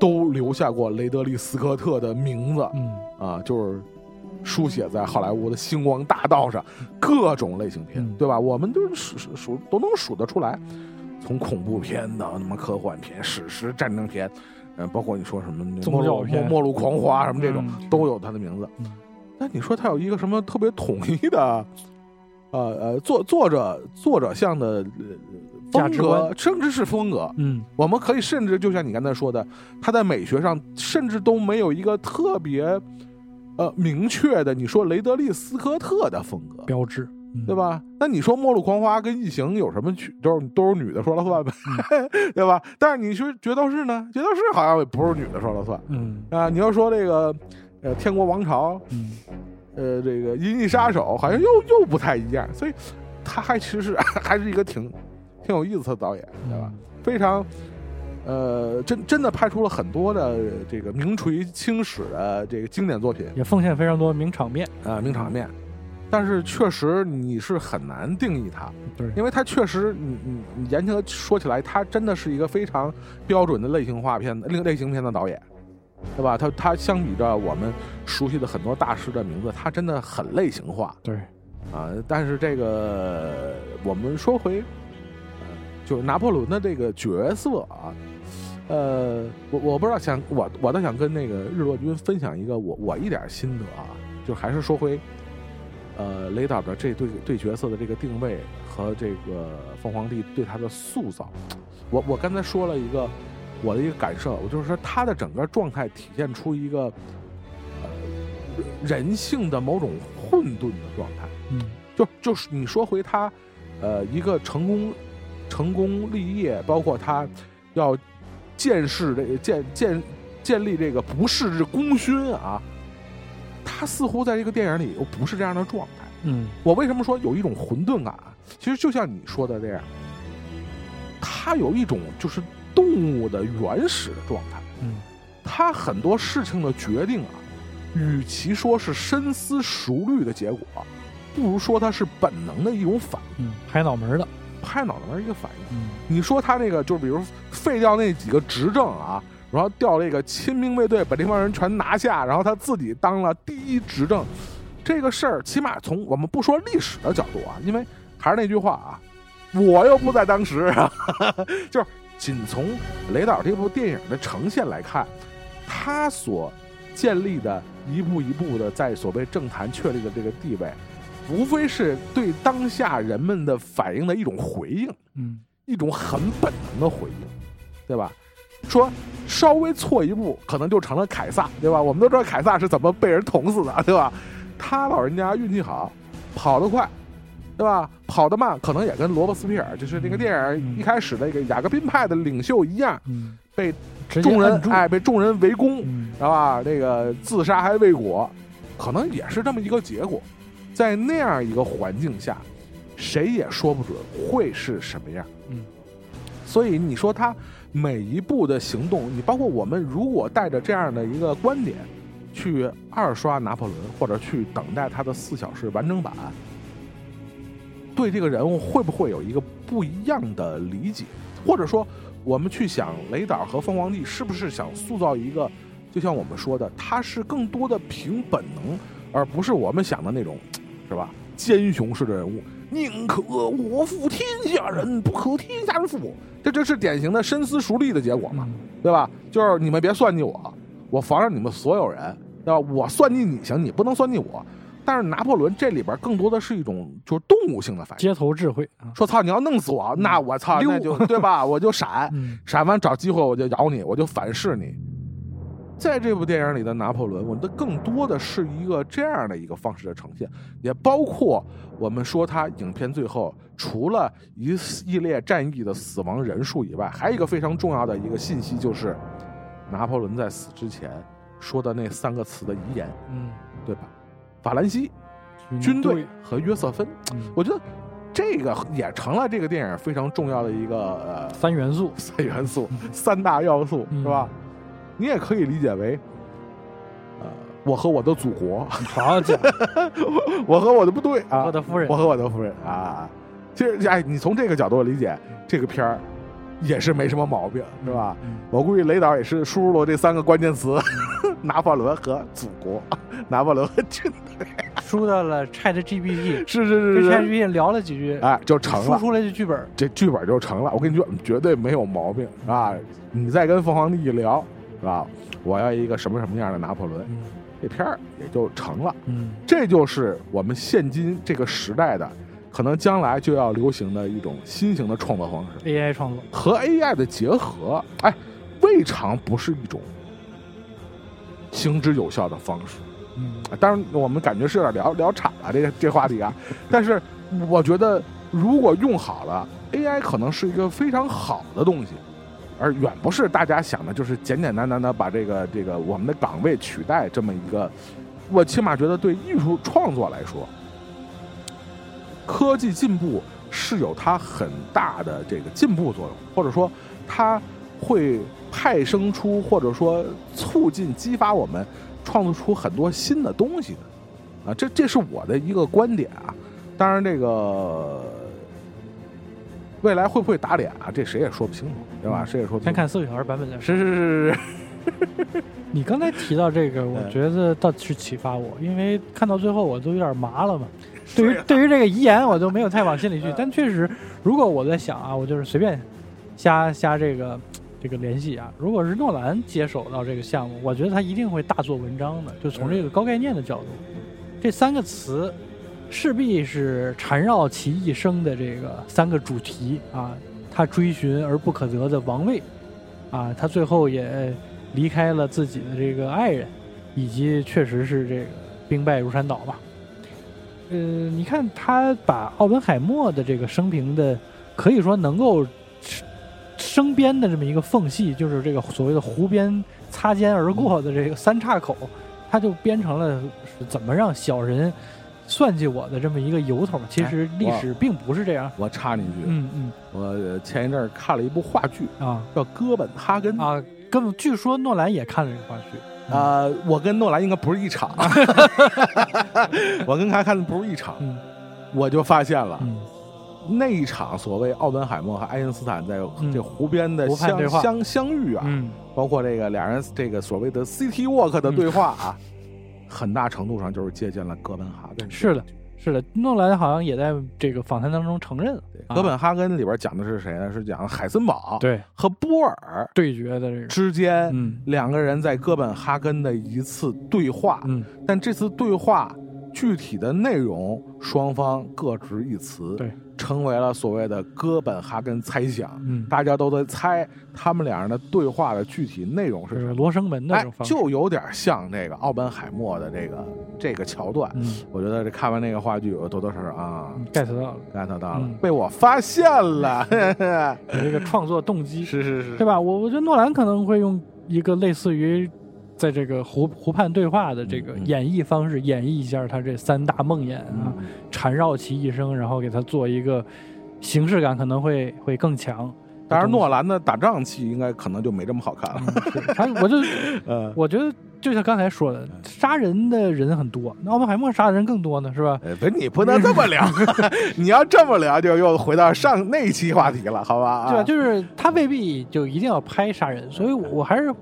都留下过雷德利·斯科特的名字，就是书写在好莱坞的星光大道上，各种类型片，对吧？我们都数都能数得出来，从恐怖片到什么科幻片、史诗、战争片。包括你说什么末路狂花什么这种，都有他的名字。但你说他有一个什么特别统一的，作者向的风格，甚至是风格。我们可以甚至就像你刚才说的，他在美学上甚至都没有一个特别明确的，你说雷德利·斯科特的风格标志。对吧？那你说末路狂花跟异形有什么区？都是女的说了算呗，对吧？但是你说决斗士呢？决斗士好像也不是女的说了算。你要说这个天国王朝，这个银翼杀手好像又不太一样，所以他还其实还是一个挺有意思的导演，对吧？非常真的拍出了很多的这个名垂青史的这个经典作品，也奉献非常多名场面名场面。但是确实你是很难定义它，对，因为它确实你严格说起来，它真的是一个非常标准的类型片的导演，对吧？它相比着我们熟悉的很多大师的名字，它真的很类型化，对啊。但是这个我们说回，就是拿破仑的这个角色啊，我不知道我倒想跟那个日落君分享一个我一点心得啊，就还是说回。雷导的这对角色的这个定位和这个凤凰帝对他的塑造，我刚才说了一个我的一个感受，我就是说他的整个状态体现出一个人性的某种混沌的状态。就是你说回他一个成功立业，包括他要建立这个不世之功勋啊。他似乎在这个电影里又不是这样的状态。我为什么说有一种混沌感？其实就像你说的这样，他有一种就是动物的原始的状态。他很多事情的决定啊，与其说是深思熟虑的结果，不如说它是本能的一种反应，拍脑门的，拍脑门一个反应。你说他这个就比如废掉那几个执政啊，然后调这个亲兵卫队把这帮人全拿下，然后他自己当了第一执政，这个事儿起码从我们不说历史的角度啊，因为还是那句话啊，我又不在当时啊，就是仅从雷导这部电影的呈现来看，他所建立的一步一步的在所谓政坛确立的这个地位，无非是对当下人们的反应的一种回应，一种很本能的回应，对吧？说稍微错一步可能就成了凯撒，对吧？我们都知道凯撒是怎么被人捅死的，对吧？他老人家运气好，跑得快，对吧？跑得慢可能也跟罗伯斯皮尔就是那个电影一开始那个雅各宾派的领袖一样，被众人被众人围攻，是吧？这个自杀还未果，可能也是这么一个结果。在那样一个环境下，谁也说不准会是什么样。所以你说他每一步的行动，你包括我们如果带着这样的一个观点去二刷拿破仑，或者去等待他的4小时完整版，对这个人物会不会有一个不一样的理解？或者说我们去想雷导和凤凰帝是不是想塑造一个，就像我们说的，他是更多的凭本能，而不是我们想的那种，是吧？奸雄式的人物，宁可我负天下人，不可天下人负我。这是典型的深思熟虑的结果嘛，对吧？就是你们别算计我，我防着你们所有人，对吧？我算计你行，你不能算计我。但是拿破仑这里边更多的是一种就是动物性的反应，街头智慧，说操你要弄死我，那我操那就对吧？我就闪，闪完找机会我就咬你，我就反噬你。在这部电影里的拿破仑，我们的更多的是一个这样的一个方式的呈现，也包括我们说他影片最后除了一系列战役的死亡人数以外，还有一个非常重要的一个信息，就是拿破仑在死之前说的那3个词的遗言，对吧？法兰西、军队和约瑟芬。我觉得这个也成了这个电影非常重要的一个三元素、三大要素，是吧？你也可以理解为，我和我的祖国，好家伙，我和我的部队啊，我和我的夫人啊。其实，哎，你从这个角度理解，这个片儿也是没什么毛病，是吧？我估计雷导也是输入了这3个关键词：拿破仑和祖国，拿破仑和军队，输到了 ChatGPT， 是，跟 ChatGPT 聊了几句，哎，就成了，输出来这剧本，这剧本就成了。我跟你说，绝对没有毛病啊！你再跟凤凰帝一聊。是吧？我要一个什么什么样的拿破仑，这片儿也就成了。这就是我们现今这个时代的，可能将来就要流行的一种新型的创作方式 ，AI 创作和 AI 的结合，哎，未尝不是一种行之有效的方式。当然我们感觉是有点聊岔了这话题啊，但是我觉得如果用好了 ，AI 可能是一个非常好的东西。而远不是大家想的，就是简简单单的把这个我们的岗位取代这么一个，我起码觉得对艺术创作来说，科技进步是有它很大的这个进步作用，或者说它会派生出或者说促进激发我们创作出很多新的东西的啊，这是我的一个观点啊。当然这个未来会不会打脸啊？这谁也说不清楚，对吧？谁也说不清楚。先看4个小时版本的。是。你刚才提到这个，我觉得倒是启发我，因为看到最后我都有点麻了嘛。对于这个遗言，我就没有太往心里去。但确实，如果我在想啊，我就是随便瞎这个联系啊。如果是诺兰接手到这个项目，我觉得他一定会大做文章的。就从这个高概念的角度，这3个词。势必是缠绕其一生的这个3个主题啊，他追寻而不可得的王位啊，他最后也离开了自己的这个爱人，以及确实是这个兵败如山倒吧。你看他把奥本海默的这个生平的可以说能够生边的这么一个缝隙，就是这个所谓的湖边擦肩而过的这个三岔口，他就编成了怎么让小人算计我的这么一个由头，其实历史并不是这样。我插你一句，我前一阵看了一部话剧啊，叫《哥本哈根》啊，据说诺兰也看了这个话剧，我跟诺兰应该不是一场，我跟他看的不是一场，我就发现了。那一场所谓奥本海默和爱因斯坦在这湖边的相遇啊，包括这个俩人这个所谓的 City Walk 的对话啊，很大程度上就是借鉴了哥本哈根。是的，是的，诺兰好像也在这个访谈当中承认了。哥本哈根里边讲的是谁呢？是讲海森堡对和波尔对决的这个之间，两个人在哥本哈根的一次对话。但这次对话具体的内容，双方各执一词。对。成为了所谓的哥本哈根猜想，大家都在猜他们两人的对话的具体内容是什么。罗生门的方式，就有点像这个奥本海默的这个桥段。我觉得这看完那个话剧，我多多少少啊 get 到了、被我发现了。这个创作动机是，对吧？我觉得诺兰可能会用一个类似于在这个湖畔对话的这个演绎方式，演绎一下他这三大梦魇啊，缠绕其一生，然后给他做一个形式感可能会更强。当然，诺兰的打仗戏应该可能就没这么好看了。我觉得就像刚才说的，杀人的人很多，那奥本海默杀的人更多呢，是吧？不是，你不能这么聊，你要这么聊就又回到上那一期话题了，好吧？啊，对吧？就是他未必就一定要拍杀人，所以我还是。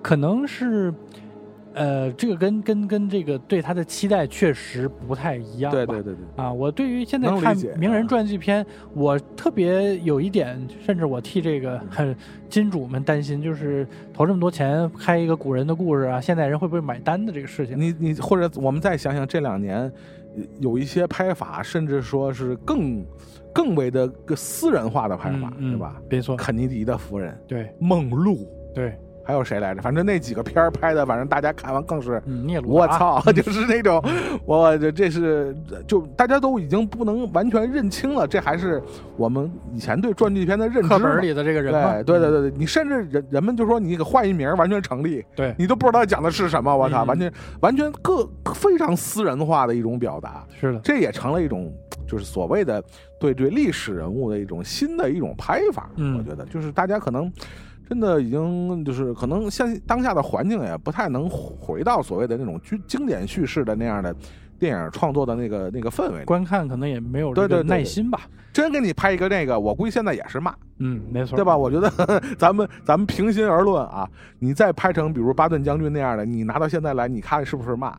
可能是，这个跟这个对他的期待确实不太一样吧。对啊！我对于现在看名人传记片，我特别有一点，甚至我替这个金主们担心，就是投这么多钱拍一个古人的故事啊，现代人会不会买单的这个事情。你或者我们再想想这两年有一些拍法，甚至说是更为的个私人化的拍法，对吧？别说肯尼迪的夫人，对梦露，对。还有谁来着？反正那几个片拍的，反正大家看完更是，我操，就是那种，大家都已经不能完全认清了，这还是我们以前对传记片的认知。课本里的这个人嘛，对，你甚至人们就说你给换一名完全成立，对你都不知道讲的是什么，我操，完全非常私人化的一种表达，是的，这也成了一种就是所谓的对历史人物的一种新的一种拍法，我觉得就是大家可能。真的已经就是可能像当下的环境也不太能回到所谓的那种经典叙事的那样的电影创作的那个氛围，观看可能也没有这个耐心吧。真给你拍一个那个，我估计现在也是骂，没错，对吧？我觉得咱们平心而论啊，你再拍成比如巴顿将军那样的，你拿到现在来，你看是不是骂？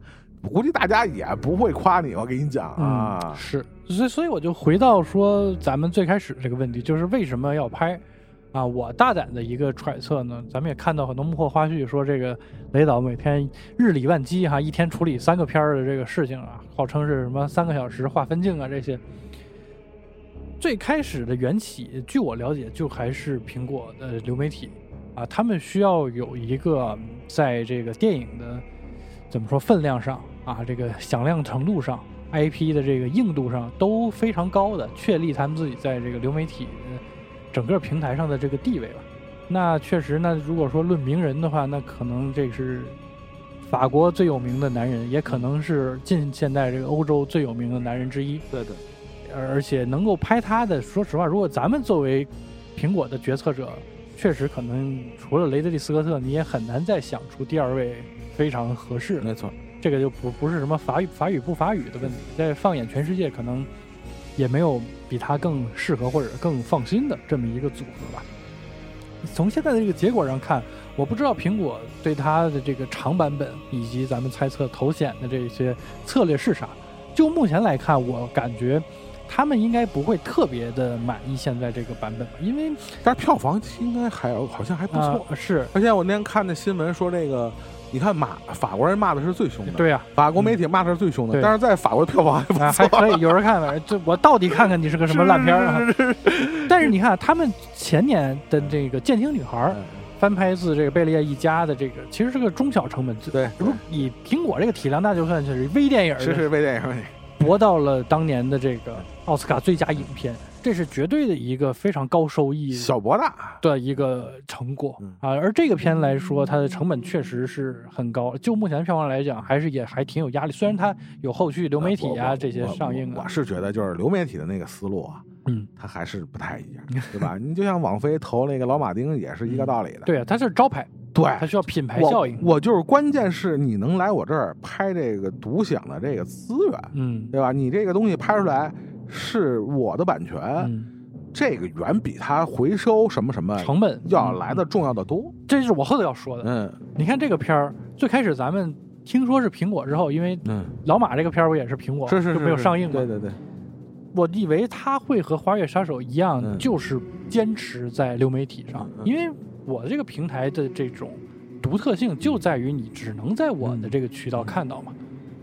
估计大家也不会夸你，我跟你讲啊，是，所以我就回到说咱们最开始这个问题，就是为什么要拍？啊，我大胆的一个揣测呢，咱们也看到很多幕后花絮说，这个雷导每天日理万机哈，一天处理3个片的这个事情啊，号称是什么3个小时画分镜啊这些。最开始的缘起，据我了解，就还是苹果的流媒体啊，他们需要有一个在这个电影的怎么说分量上啊，这个响亮程度上、IP 的这个硬度上都非常高的，确立他们自己在这个流媒体。整个平台上的这个地位吧，那确实呢，如果说论名人的话，那可能这是法国最有名的男人，也可能是近现代这个欧洲最有名的男人之一。对，而且能够拍他的，说实话，如果咱们作为苹果的决策者，确实可能除了雷德利·斯科特，你也很难再想出第二位非常合适。没错，这个就不是什么法语不法语的问题，在放眼全世界，可能也没有。比他更适合或者更放心的这么一个组合吧。从现在的这个结果上看，我不知道苹果对他的这个长版本以及咱们猜测头显的这些策略是啥。就目前来看，我感觉他们应该不会特别的满意现在这个版本，因为但是票房应该好像还不错。是，而且我那天看的新闻说这个。你看法国人骂的是最凶的，对呀，法国媒体骂的是最凶的，但是在法国的票房还不错，还可以有人看了。这我到底看看你是个什么烂片啊？但是你看他们前年的这个《健听女孩》翻拍自这个贝利亚一家的这个，其实是个中小成本，对，如以苹果这个体量，那就算是微电影，是微电影，博到了当年的这个奥斯卡最佳影片。这是绝对的一个非常高收益小博大的一个成果啊，而这个片来说，它的成本确实是很高。就目前票房来讲，还挺有压力。虽然它有后续流媒体啊这些上映啊，我是觉得就是流媒体的那个思路啊，它还是不太一样，对吧？你就像网飞投那个老马丁也是一个道理的，对啊，它是招牌，对，它需要品牌效应。我就是关键是你能来我这儿拍这个独享的这个资源，嗯，对吧？你这个东西拍出来是我的版权，嗯、这个远比它回收什么什么成本要来的重要的多。嗯、这是我后头要说的。嗯，你看这个片儿，最开始咱们听说是苹果之后，因为老马这个片儿不也是苹果，是是是是就没有上映嘛。对对对。我以为他会和《花月杀手》一样，就是坚持在流媒体上，因为我的这个平台的这种独特性就在于你只能在我的这个渠道看到嘛。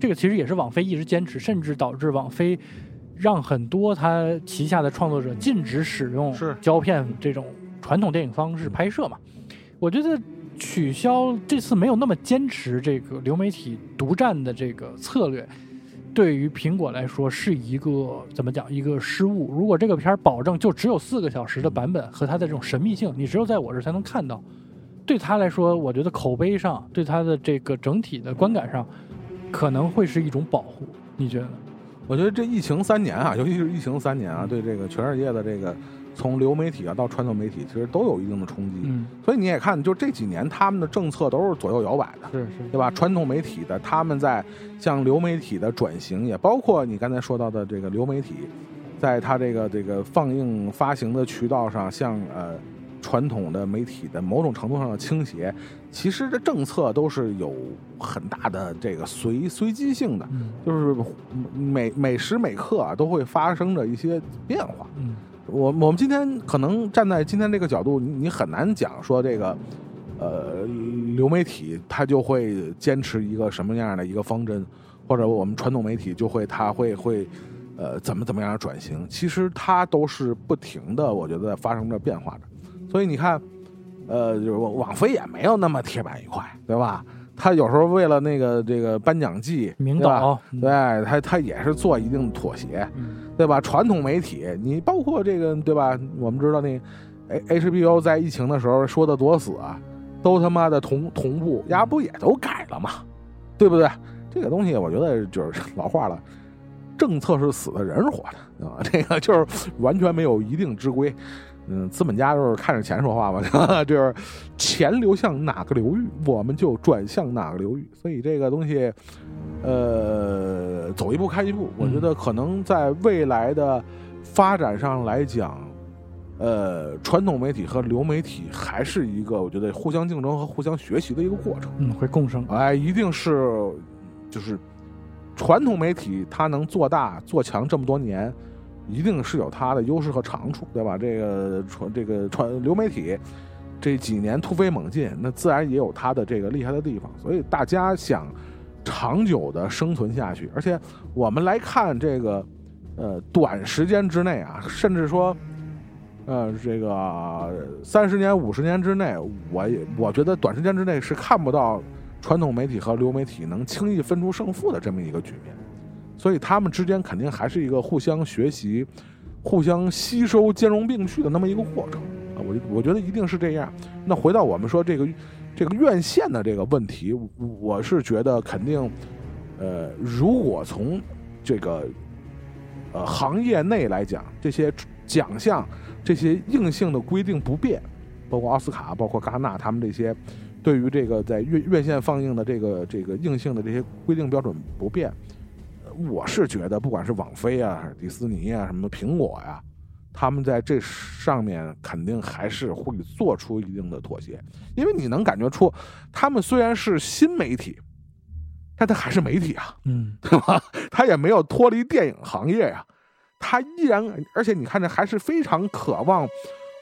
这个其实也是网飞一直坚持，甚至导致网飞让很多他旗下的创作者禁止使用胶片这种传统电影方式拍摄嘛。我觉得取消这次没有那么坚持这个流媒体独占的这个策略。对于苹果来说是一个怎么讲一个失误。如果这个片儿保证就只有4个小时的版本和它的这种神秘性，你只有在我这才能看到，对他来说，我觉得口碑上对他的这个整体的观感上，可能会是一种保护。你觉得呢？我觉得这疫情3年啊，尤其是疫情3年啊，对这个全世界的这个从流媒体啊到传统媒体，其实都有一定的冲击。嗯，所以你也看，就这几年他们的政策都是左右摇摆的，是是，对吧？传统媒体的他们在向流媒体的转型，也包括你刚才说到的这个流媒体，在它这个放映发行的渠道上，向传统的媒体的某种程度上的倾斜。其实这政策都是有很大的这个随机性的，就是每时每刻啊都会发生着一些变化。嗯。我们今天可能站在今天这个角度，你很难讲说这个，流媒体它就会坚持一个什么样的一个方针，或者我们传统媒体就会它会怎么样转型？其实它都是不停的，我觉得发生着变化的。所以你看，网飞也没有那么铁板一块，对吧？他有时候为了那个这个颁奖季，明导，对他也是做一定的妥协，对吧？传统媒体，你包括这个，对吧？我们知道那 HBO 在疫情的时候说的多死啊，都他妈的同步，呀不也都改了嘛，对不对？这个东西我觉得就是老话了，政策是死的，人是活的啊，这个就是完全没有一定之规。嗯，资本家就是看着钱说话嘛，就是钱流向哪个流域，我们就转向哪个流域。所以这个东西，走一步看一步。我觉得可能在未来的发展上来讲，传统媒体和流媒体还是一个我觉得互相竞争和互相学习的一个过程。嗯，会共生。哎，一定是就是传统媒体它能做大做强这么多年。一定是有它的优势和长处，对吧？这个流媒体这几年突飞猛进，那自然也有它的这个厉害的地方。所以大家想长久的生存下去，而且我们来看这个短时间之内啊，甚至说这个30年50年之内，我觉得短时间之内是看不到传统媒体和流媒体能轻易分出胜负的这么一个局面。所以他们之间肯定还是一个互相学习、互相吸收、兼容并蓄的那么一个过程啊！我觉得一定是这样。那回到我们说这个院线的这个问题，我是觉得肯定，如果从这个行业内来讲，这些奖项、这些硬性的规定不变，包括奥斯卡、包括戛纳他们这些对于这个在院线放映的这个硬性的这些规定标准不变。我是觉得，不管是网飞啊、迪士尼啊、什么苹果呀、啊，他们在这上面肯定还是会做出一定的妥协，因为你能感觉出，他们虽然是新媒体，但它还是媒体啊，嗯，对吧？它也没有脱离电影行业呀、啊，它依然，而且你看着还是非常渴望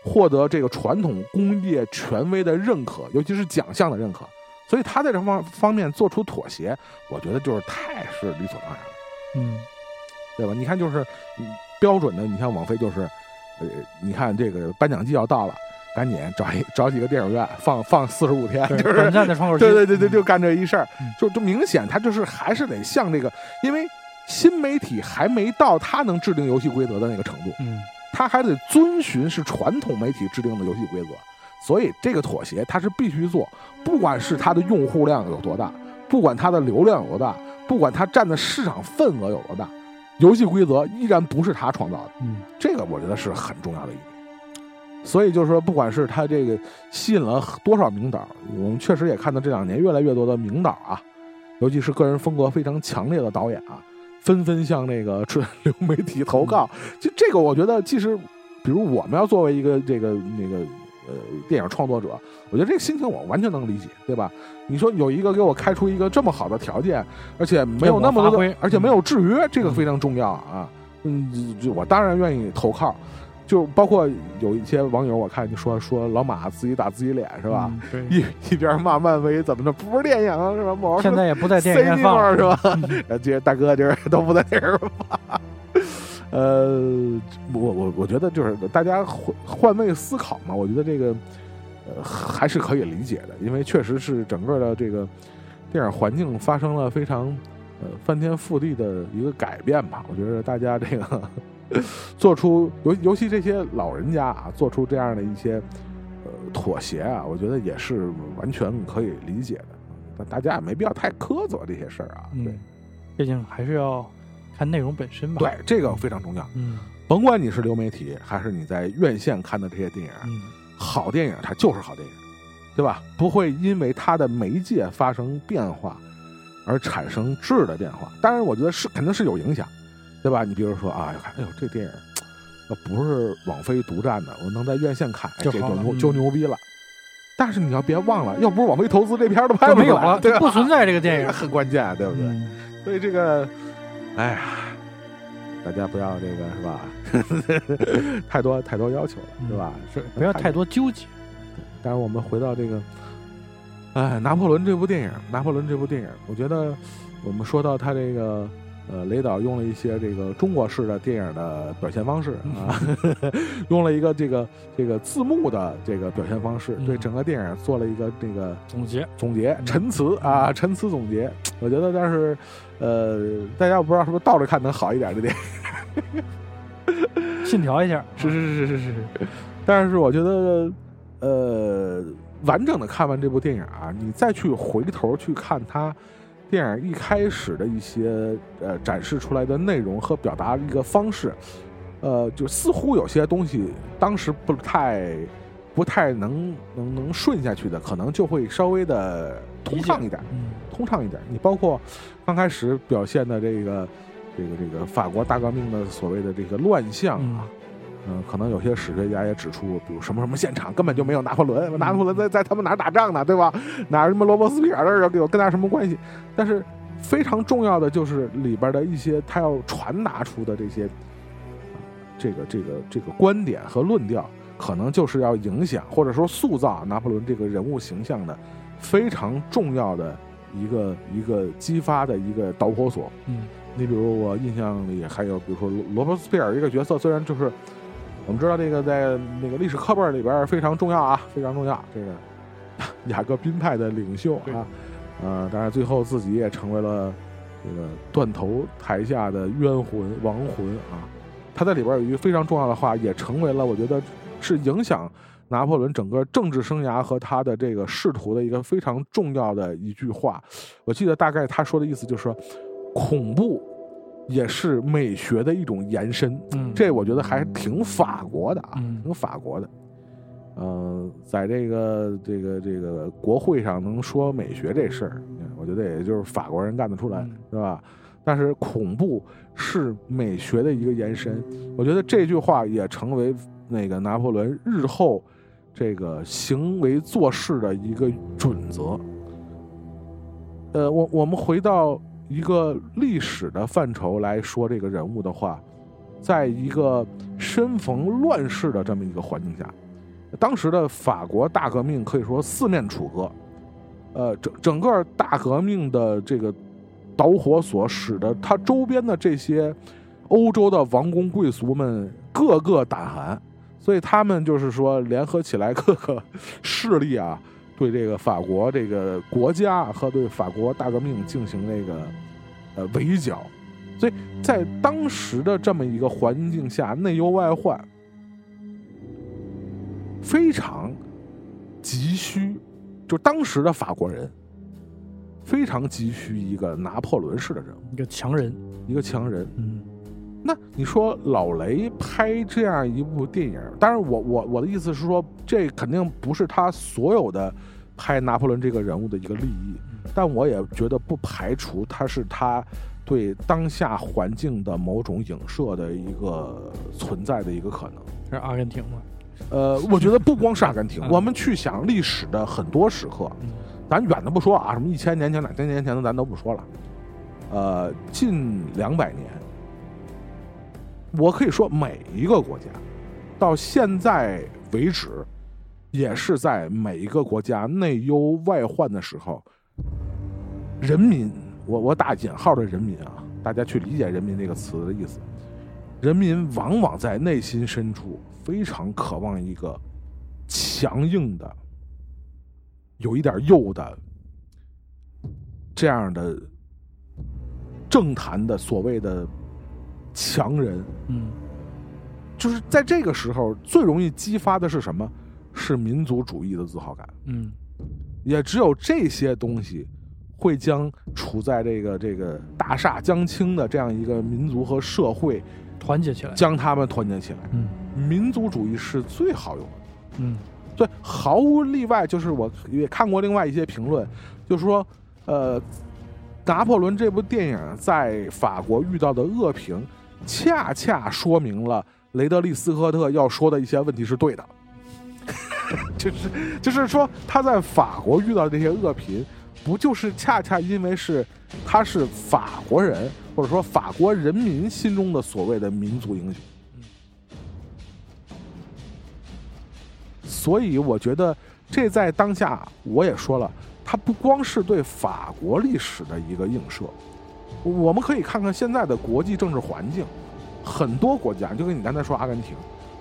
获得这个传统工业权威的认可，尤其是奖项的认可，所以它在这方面做出妥协，我觉得就是太是理所当然了。嗯，对吧？你看，就是标准的，你像网飞就是，你看这个颁奖季要到了，赶紧找几个电影院放45天，就是短暂的窗口期。对对对对，就干这一事儿，就明显他就是还是得向这个，因为新媒体还没到他能制定游戏规则的那个程度，嗯，他还得遵循是传统媒体制定的游戏规则，所以这个妥协他是必须做，不管是他的用户量有多大。不管它的流量有多大，不管它占的市场份额有多大，游戏规则依然不是它创造的。嗯，这个我觉得是很重要的一点。所以就是说，不管是他这个吸引了多少名导，我们确实也看到这两年越来越多的名导啊，尤其是个人风格非常强烈的导演啊，纷纷向那个主流媒体投靠。就这个，我觉得其实，比如我们要作为一个这个那个电影创作者，我觉得这个心情我完全能理解，对吧？你说有一个给我开出一个这么好的条件，而且没有那么多的，而且没有制约，这个非常重要啊。我当然愿意投靠。就包括有一些网友，我看你说老马自己打自己脸是吧？嗯、一边骂漫威怎么着，不是电影是吧？现在也不在电影院放是吧？这大哥这都不在电影放。我觉得就是大家换位思考嘛，我觉得这个还是可以理解的，因为确实是整个的这个电影环境发生了非常翻天覆地的一个改变吧。我觉得大家这个。做出尤其这些老人家啊，做出这样的一些妥协啊，我觉得也是完全可以理解的。但大家也没必要太苛责这些事儿啊。对、嗯，毕竟还是要看内容本身吧。对，这个非常重要。嗯，甭管你是流媒体还是你在院线看的这些电影，嗯、好电影它就是好电影，对吧？不会因为它的媒介发生变化而产生质的变化。当然，我觉得是肯定是有影响。对吧？你比如说啊，哎呦，这电影要不是网飞独占的，我能在院线看，这就牛逼了。但是你要别忘了，要不是网飞投资，这片都拍不了了，对吧？不存在这个电影，很关键，对不对？嗯、所以这个，哎呀，大家不要这个是吧？太多要求了，是吧？是不要太多纠结。但是我们回到这个，哎，拿破仑这部电影，我觉得我们说到他这个。雷导用了一些这个中国式的电影的表现方式啊，用了一个这个字幕的这个表现方式，对整个电影做了一个这个总结陈词总结。我觉得，但是大家我不知道是不是倒着看能好一点，这电影信条一下，是，但是我觉得完整的看完这部电影啊，你再去回头去看它。电影一开始的一些展示出来的内容和表达一个方式，就似乎有些东西当时不太能顺下去的，可能就会稍微的通畅一点。你包括刚开始表现的这个法国大革命的所谓的这个乱象啊。可能有些史学家也指出，比如什么现场根本就没有拿破仑，拿破仑在他们哪儿打仗呢，对吧？哪什么罗伯斯庇尔的有跟他什么关系？但是非常重要的就是里边的一些他要传达出的这些这个观点和论调，可能就是要影响或者说塑造拿破仑这个人物形象的非常重要的一个激发的一个导火索。嗯，你比如我印象里还有，比如说罗伯斯庇尔这个角色，虽然就是。我们知道这个在那个历史课本里边非常重要啊，非常重要。这个雅各宾派的领袖啊，当然最后自己也成为了这个断头台下的冤魂亡魂啊。他在里边有一个非常重要的话，也成为了我觉得是影响拿破仑整个政治生涯和他的这个仕途的一个非常重要的一句话。我记得大概他说的意思就是说，恐怖。也是美学的一种延伸，这我觉得还挺法国的啊，挺法国的。在这个国会上能说美学这事儿，我觉得也就是法国人干得出来，是吧？但是恐怖是美学的一个延伸，我觉得这句话也成为那个拿破仑日后这个行为做事的一个准则。我们回到。一个历史的范畴来说这个人物的话，在一个身逢乱世的这么一个环境下，当时的法国大革命可以说四面楚歌，整个大革命的这个导火索使得它周边的这些欧洲的王公贵族们个个胆寒，所以他们就是说联合起来各个势力啊。对这个法国这个国家和对法国大革命进行这个围剿，所以在当时的这么一个环境下，内忧外患非常急需，就当时的法国人非常急需一个拿破仑式的人物，一个强人，一个强人。嗯，那你说老雷拍这样一部电影，当然我的意思是说，这肯定不是他所有的拍拿破仑这个人物的一个利益，但我也觉得不排除他是他对当下环境的某种影射的一个存在的一个可能。是阿根廷吗？我觉得不光是阿根廷，我们去想历史的很多时刻，咱远的不说啊，什么1000年前、2000年前的咱都不说了，近200年，我可以说每一个国家到现在为止，也是在每一个国家内忧外患的时候，人民，我打引号的人民啊，大家去理解人民这个词的意思，人民往往在内心深处非常渴望一个强硬的、有一点右的这样的政坛的所谓的强人，就是在这个时候最容易激发的是什么？是民族主义的自豪感。也只有这些东西会将处在这个大厦将倾的这样一个民族和社会团结起来，将他们团结起来。民族主义是最好用的。对，毫无例外。就是我也看过另外一些评论，就是说，拿破仑这部电影在法国遇到的恶评，恰恰说明了雷德利·斯科特要说的一些问题是对的。就是说他在法国遇到的这些恶评，不就是恰恰因为是他是法国人，或者说法国人民心中的所谓的民族英雄。所以我觉得这在当下，我也说了，它不光是对法国历史的一个映射，我们可以看看现在的国际政治环境，很多国家，就跟你刚才说阿根廷，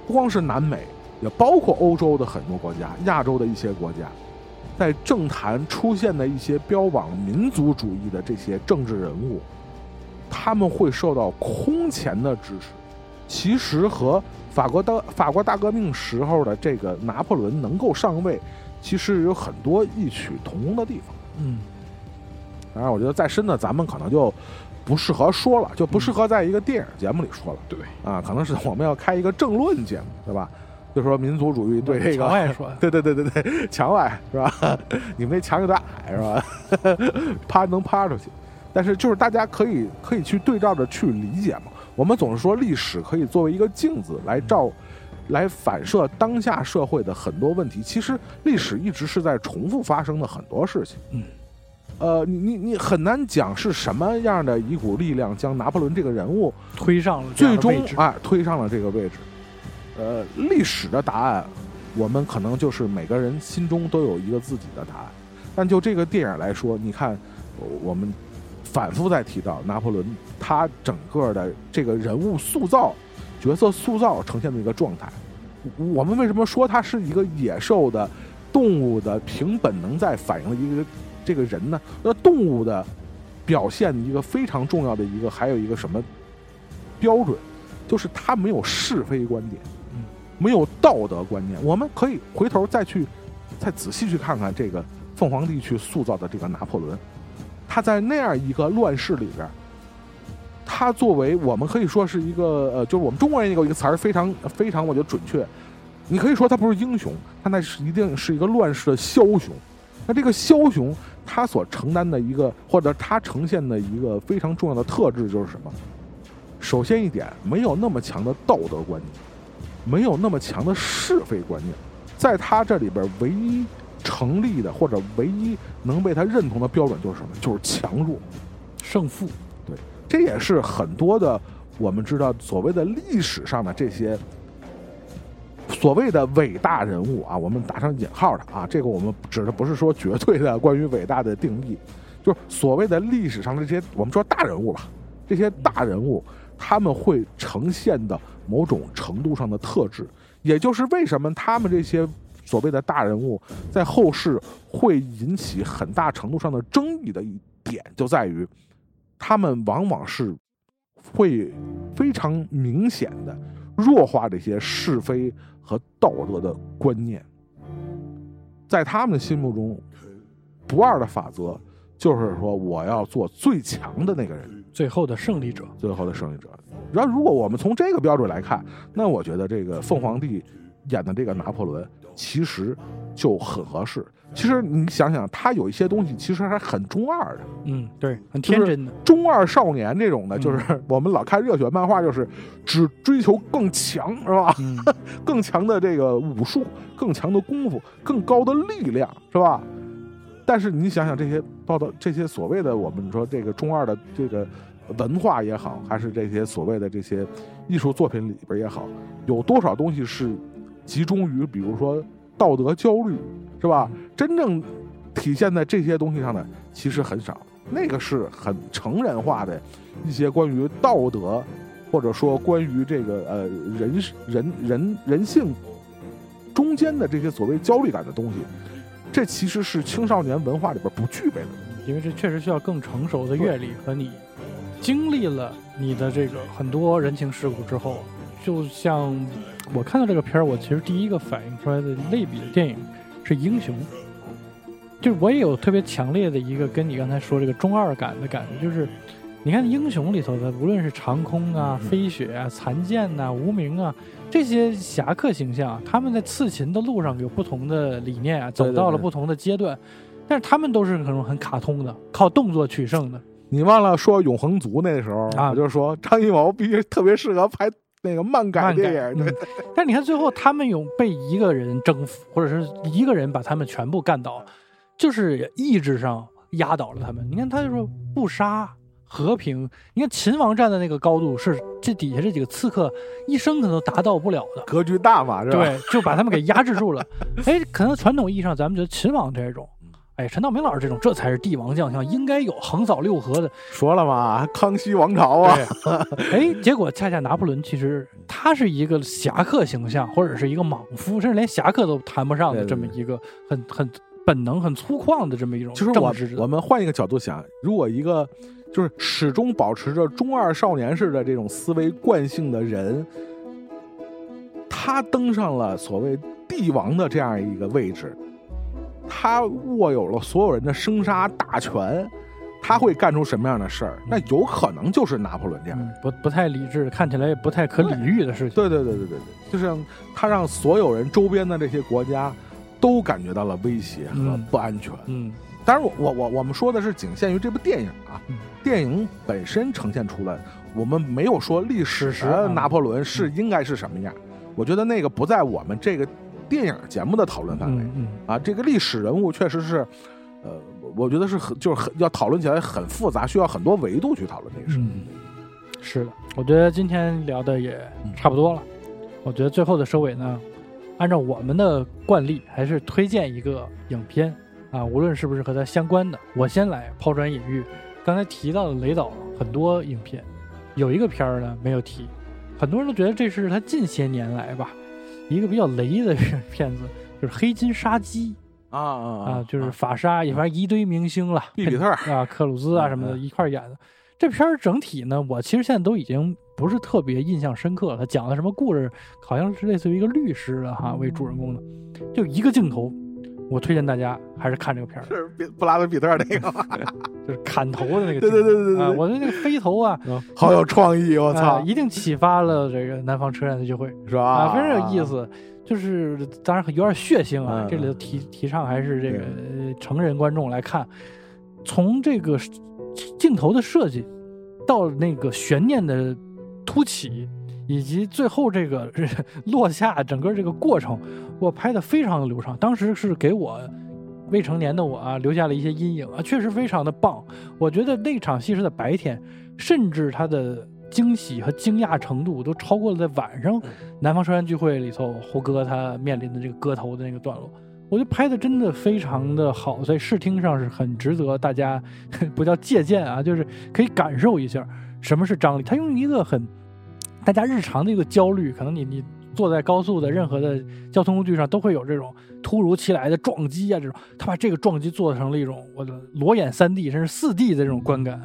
不光是南美，也包括欧洲的很多国家，亚洲的一些国家，在政坛出现的一些标榜民族主义的这些政治人物，他们会受到空前的支持。其实和法国大革命时候的这个拿破仑能够上位，其实有很多异曲同工的地方。当然我觉得再深的咱们可能就不适合说了，就不适合在一个电影节目里说了。对啊，可能是我们要开一个政论节目，对吧？就说民族主义对这个，墙外说，对，墙外是吧？你们那墙有点矮是吧？趴能趴出去，但是就是大家可以去对照着去理解嘛。我们总是说历史可以作为一个镜子来反射当下社会的很多问题。其实历史一直是在重复发生的很多事情。你很难讲是什么样的一股力量将拿破仑这个人物推上了最终啊推上了这个位置。历史的答案，我们可能就是每个人心中都有一个自己的答案。但就这个电影来说，你看我们反复在提到拿破仑，他整个的这个人物塑造、角色塑造呈现的一个状态。我们为什么说他是一个野兽的、动物的凭本能在反映的一个这个人呢？那动物的表现一个非常重要的一个，还有一个什么标准，就是他没有是非观点，没有道德观念。我们可以回头再仔细去看看这个凤凰地区塑造的这个拿破仑。他在那样一个乱世里边，他作为我们可以说是一个就是我们中国人有一个词儿非常非常，我觉得准确，你可以说他不是英雄，他那是一定是一个乱世的枭雄。那这个枭雄他所承担的一个，或者他呈现的一个非常重要的特质就是什么？首先一点，没有那么强的道德观念，没有那么强的是非观念，在他这里边唯一成立的或者唯一能被他认同的标准就是什么？就是强弱、胜负。对，这也是很多的我们知道所谓的历史上的这些所谓的伟大人物啊，我们打上引号的啊，这个我们指的不是说绝对的关于伟大的定义，就是所谓的历史上的这些我们说大人物吧，这些大人物他们会呈现的某种程度上的特质，也就是为什么他们这些所谓的大人物在后世会引起很大程度上的争议的一点，就在于他们往往是会非常明显的弱化这些是非和道德的观念。在他们的心目中，不二的法则就是说，我要做最强的那个人，最后的胜利者。然后如果我们从这个标准来看，那我觉得这个凤凰帝演的这个拿破仑其实就很合适。其实你想想，他有一些东西其实还很中二的，嗯，对，很天真的，就是中二少年这种的，就是我们老看热血漫画，就是只追求更强，是吧？更强的这个武术，更强的功夫，更高的力量，是吧？但是你想想这些报道，这些所谓的我们说这个中二的这个文化也好，还是这些所谓的这些艺术作品里边也好，有多少东西是集中于比如说道德焦虑，是吧？真正体现在这些东西上的其实很少，那个是很成人化的一些关于道德，或者说关于这个人性中间的这些所谓焦虑感的东西，这其实是青少年文化里边不具备的，因为这确实需要更成熟的阅历，和你经历了你的这个很多人情世故之后，就像我看到这个片儿，我其实第一个反应出来的类比的电影是英雄，就是我也有特别强烈的一个跟你刚才说这个中二感的感觉，就是你看英雄里头的，无论是长空啊、飞雪啊、残剑啊、无名啊，这些侠客形象，他们在刺秦的路上有不同的理念啊，走到了不同的阶段，但是他们都是很卡通的，靠动作取胜的。你忘了说永恒族那时候啊，我就说张艺谋必须特别适合拍那个漫改电影，对。但你看最后他们有被一个人征服，或者是一个人把他们全部干倒，就是意志上压倒了他们。你看他就说不杀和平，你看秦王站的那个高度是这底下这几个刺客一生可能达到不了的，格局大嘛，是吧？对，就把他们给压制住了。哎，可能传统意义上咱们觉得秦王这种，哎，陈道明老师这种，这才是帝王将相应该有横扫六合的。说了嘛，康熙王朝啊。哎，结果恰恰拿破仑其实他是一个侠客形象，或者是一个莽夫，甚至连侠客都谈不上的这么一个很本能、很粗犷的这么一种政治。就是我们换一个角度想，如果一个就是始终保持着中二少年式的这种思维惯性的人，他登上了所谓帝王的这样一个位置。他握有了所有人的生杀大权，他会干出什么样的事儿？那有可能就是拿破仑这样的、不太理智，看起来也不太可理喻的事情。对，就是他让所有人周边的这些国家都感觉到了威胁和不安全。当然我们说的是仅限于这部电影啊，电影本身呈现出来，我们没有说历史的拿破仑是应该是什么样。我觉得那个不在我们这个电影节目的讨论范围啊，这个历史人物确实是，我觉得是就是要讨论起来很复杂，需要很多维度去讨论这个事。是的，我觉得今天聊的也差不多了。我觉得最后的收尾呢，按照我们的惯例，还是推荐一个影片啊，无论是不是和它相关的。我先来抛砖引玉，刚才提到的雷导很多影片，有一个片儿呢没有提，很多人都觉得这是他近些年来吧。一个比较雷的片子就是《黑金杀机》啊，就是法鲨，也反正一堆明星了，比比特啊、克鲁兹啊什么的一块演的。这片儿整体呢，我其实现在都已经不是特别印象深刻了。他讲的什么故事，好像是类似于一个律师的为主人公的，就一个镜头。我推荐大家还是看这个片儿，是布拉德彼特那个吗？就是砍头的那个。对，我的那个飞头啊，好有创意，我操！一定启发了这个南方车站的聚会，是吧？啊，非常有意思。就是当然有点血腥啊，这里头提倡还是这个成人观众来看。从这个镜头的设计，到那个悬念的突起，以及最后这个落下整个这个过程，我拍的非常的流畅，当时是给我未成年的我啊留下了一些阴影啊，确实非常的棒。我觉得那场戏是在白天，甚至它的惊喜和惊讶程度都超过了在晚上南方车站聚会里头胡歌他面临的这个割头的那个段落，我觉得拍的真的非常的好，所以视听上是很值得大家不叫借鉴啊，就是可以感受一下什么是张力。他用一个很大家日常的一个焦虑，可能你坐在高速的任何的交通工具上都会有这种突如其来的撞击啊，这种他把这个撞击做成了一种我的裸眼3D 甚至4D 的这种观感，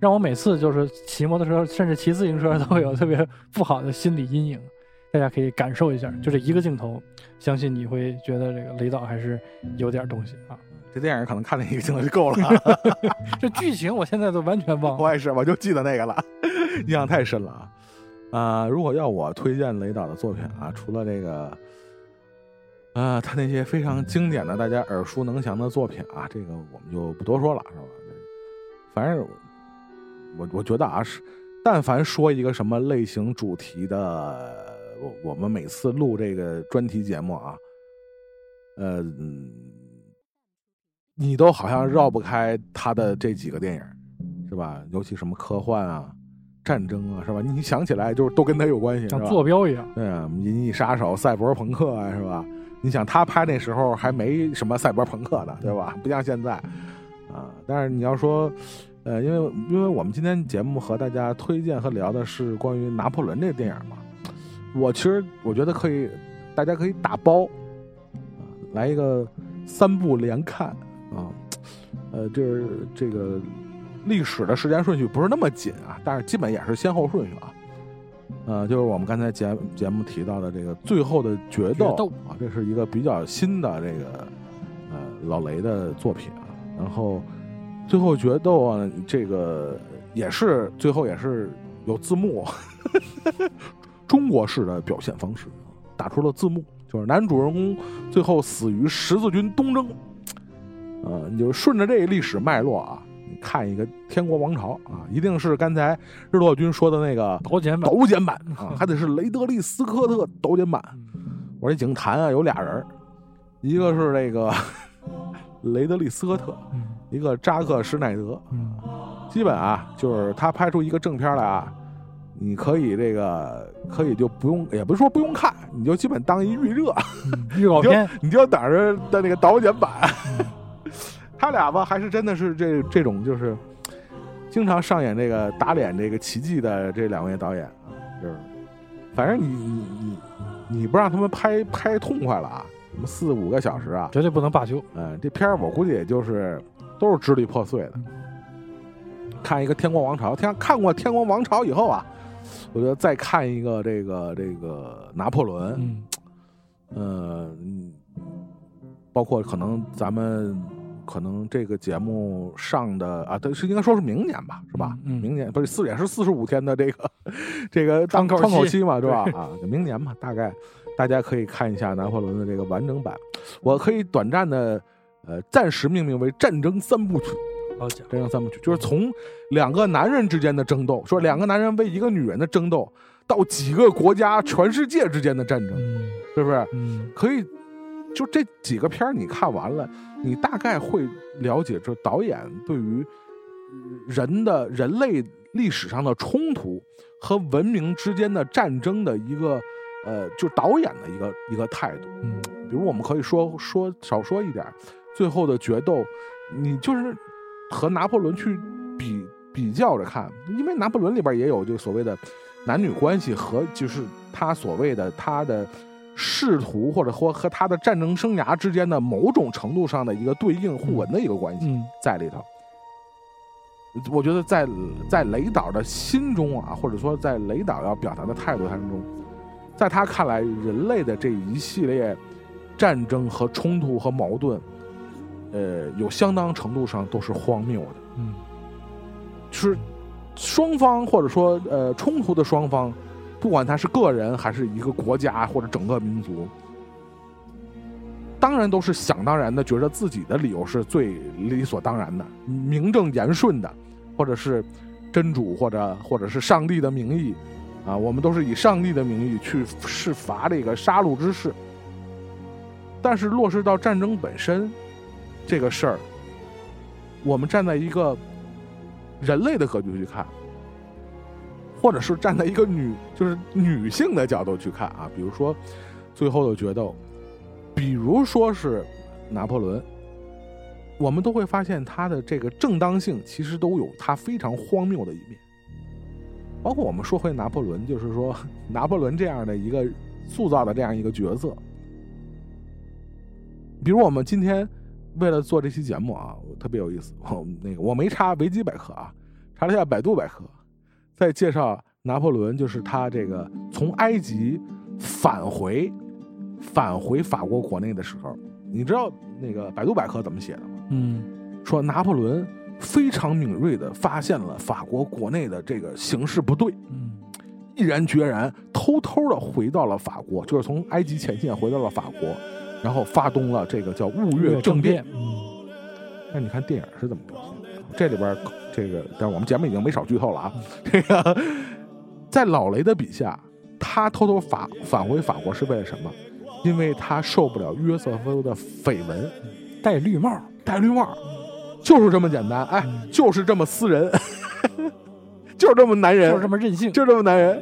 让我每次就是骑摩托车甚至骑自行车都会有特别不好的心理阴影。大家可以感受一下，就这一个镜头，相信你会觉得这个雷导还是有点东西啊。这电影可能看了一个镜头就够了这剧情我现在都完全忘了，我也是，我就记得那个了，印象太深了啊。如果要我推荐雷导的作品啊，除了这个他那些非常经典的大家耳熟能详的作品啊，这个我们就不多说了，是吧？反正我觉得啊，是但凡说一个什么类型主题的，我们每次录这个专题节目啊，你都好像绕不开他的这几个电影，是吧？尤其什么科幻啊、战争啊，是吧？你想起来就是都跟他有关系，像坐标一样。对啊，银翼杀手、赛博朋克啊，是吧？你想他拍那时候还没什么赛博朋克的，对吧？不像现在啊。但是你要说，因为我们今天节目和大家推荐和聊的是关于拿破仑这个电影嘛，我觉得可以，大家可以打包啊，来一个三部连看。啊，这个历史的时间顺序不是那么紧啊，但是基本也是先后顺序啊。就是我们刚才节目提到的这个《最后的决斗》啊，这是一个比较新的这个老雷的作品啊。然后《最后决斗》啊，这个也是最后也是有字幕，中国式的表现方式，打出了字幕，就是男主人公最后死于十字军东征。你就顺着这个历史脉络啊，你看一个天国王朝啊，一定是刚才日落君说的那个导剪版啊，还得是雷德利斯科特导剪版。我这警坛啊有俩人，一个是那个雷德利斯科特，一个扎克施奈德。基本啊，就是他拍出一个正片来啊，你可以就不用，也不是说不用看，你就基本当一预告片，你就等着的那个导剪版。他俩吧，还是真的是这种就是经常上演这个打脸这个奇迹的这两位导演啊，就是反正你不让他们拍痛快了啊，什么4-5个小时啊，绝对不能罢休。这片儿我估计也就是都是支离破碎的。看一个《天国王朝》，看过《天国王朝》以后啊，我觉得再看一个这个拿破仑，包括可能咱们。可能这个节目上的啊，它是应该说是明年吧，是吧？明年不是也是45天的这个窗口期嘛，是吧？啊，明年嘛，大概大家可以看一下拿破仑的这个完整版。我可以短暂的暂时命名为战争3部曲。好讲，战争3部曲就是从两个男人之间的争斗，说两个男人为一个女人的争斗，到几个国家、全世界之间的战争，是不是？可以。就这几个片你看完了，你大概会了解这导演对于人类历史上的冲突和文明之间的战争的一个就导演的一个态度。比如我们可以说少说一点，最后的决斗，你就是和拿破仑去比较着看，因为拿破仑里边也有就所谓的男女关系和就是他所谓的他的。试图或者和他的战争生涯之间的某种程度上的一个对应互文的一个关系在里头，我觉得在雷导的心中啊，或者说在雷导要表达的态度当中，在他看来，人类的这一系列战争和冲突和矛盾，有相当程度上都是荒谬的，就是双方或者说冲突的双方。不管他是个人还是一个国家或者整个民族，当然都是想当然的觉得自己的理由是最理所当然的、名正言顺的，或者是真主或者是上帝的名义啊，我们都是以上帝的名义去释罚这个杀戮之事。但是落实到战争本身这个事儿，我们站在一个人类的格局去看。或者是站在一个女性的角度去看啊，比如说最后的决斗，比如说是拿破仑，我们都会发现他的这个正当性其实都有他非常荒谬的一面。包括我们说回拿破仑，就是说拿破仑这样的一个塑造的这样一个角色，比如我们今天为了做这期节目啊，特别有意思，我没查维基百科啊，查了一下百度百科。在介绍拿破仑，就是他这个从埃及返回法国国内的时候，你知道那个百度百科怎么写的吗？说拿破仑非常敏锐地发现了法国国内的这个形势不对，毅然决然偷偷的回到了法国，就是从埃及前线回到了法国，然后发动了这个叫雾月政变。那你看电影是怎么表现的？这里边这个，但我们节目已经没少剧透了啊。这个在老雷的笔下，他偷偷返回法国是为了什么？因为他受不了约瑟夫的绯闻，戴绿帽，就是这么简单，哎，就是这么私人，就是这么男人，就是这么任性，就是这么男人。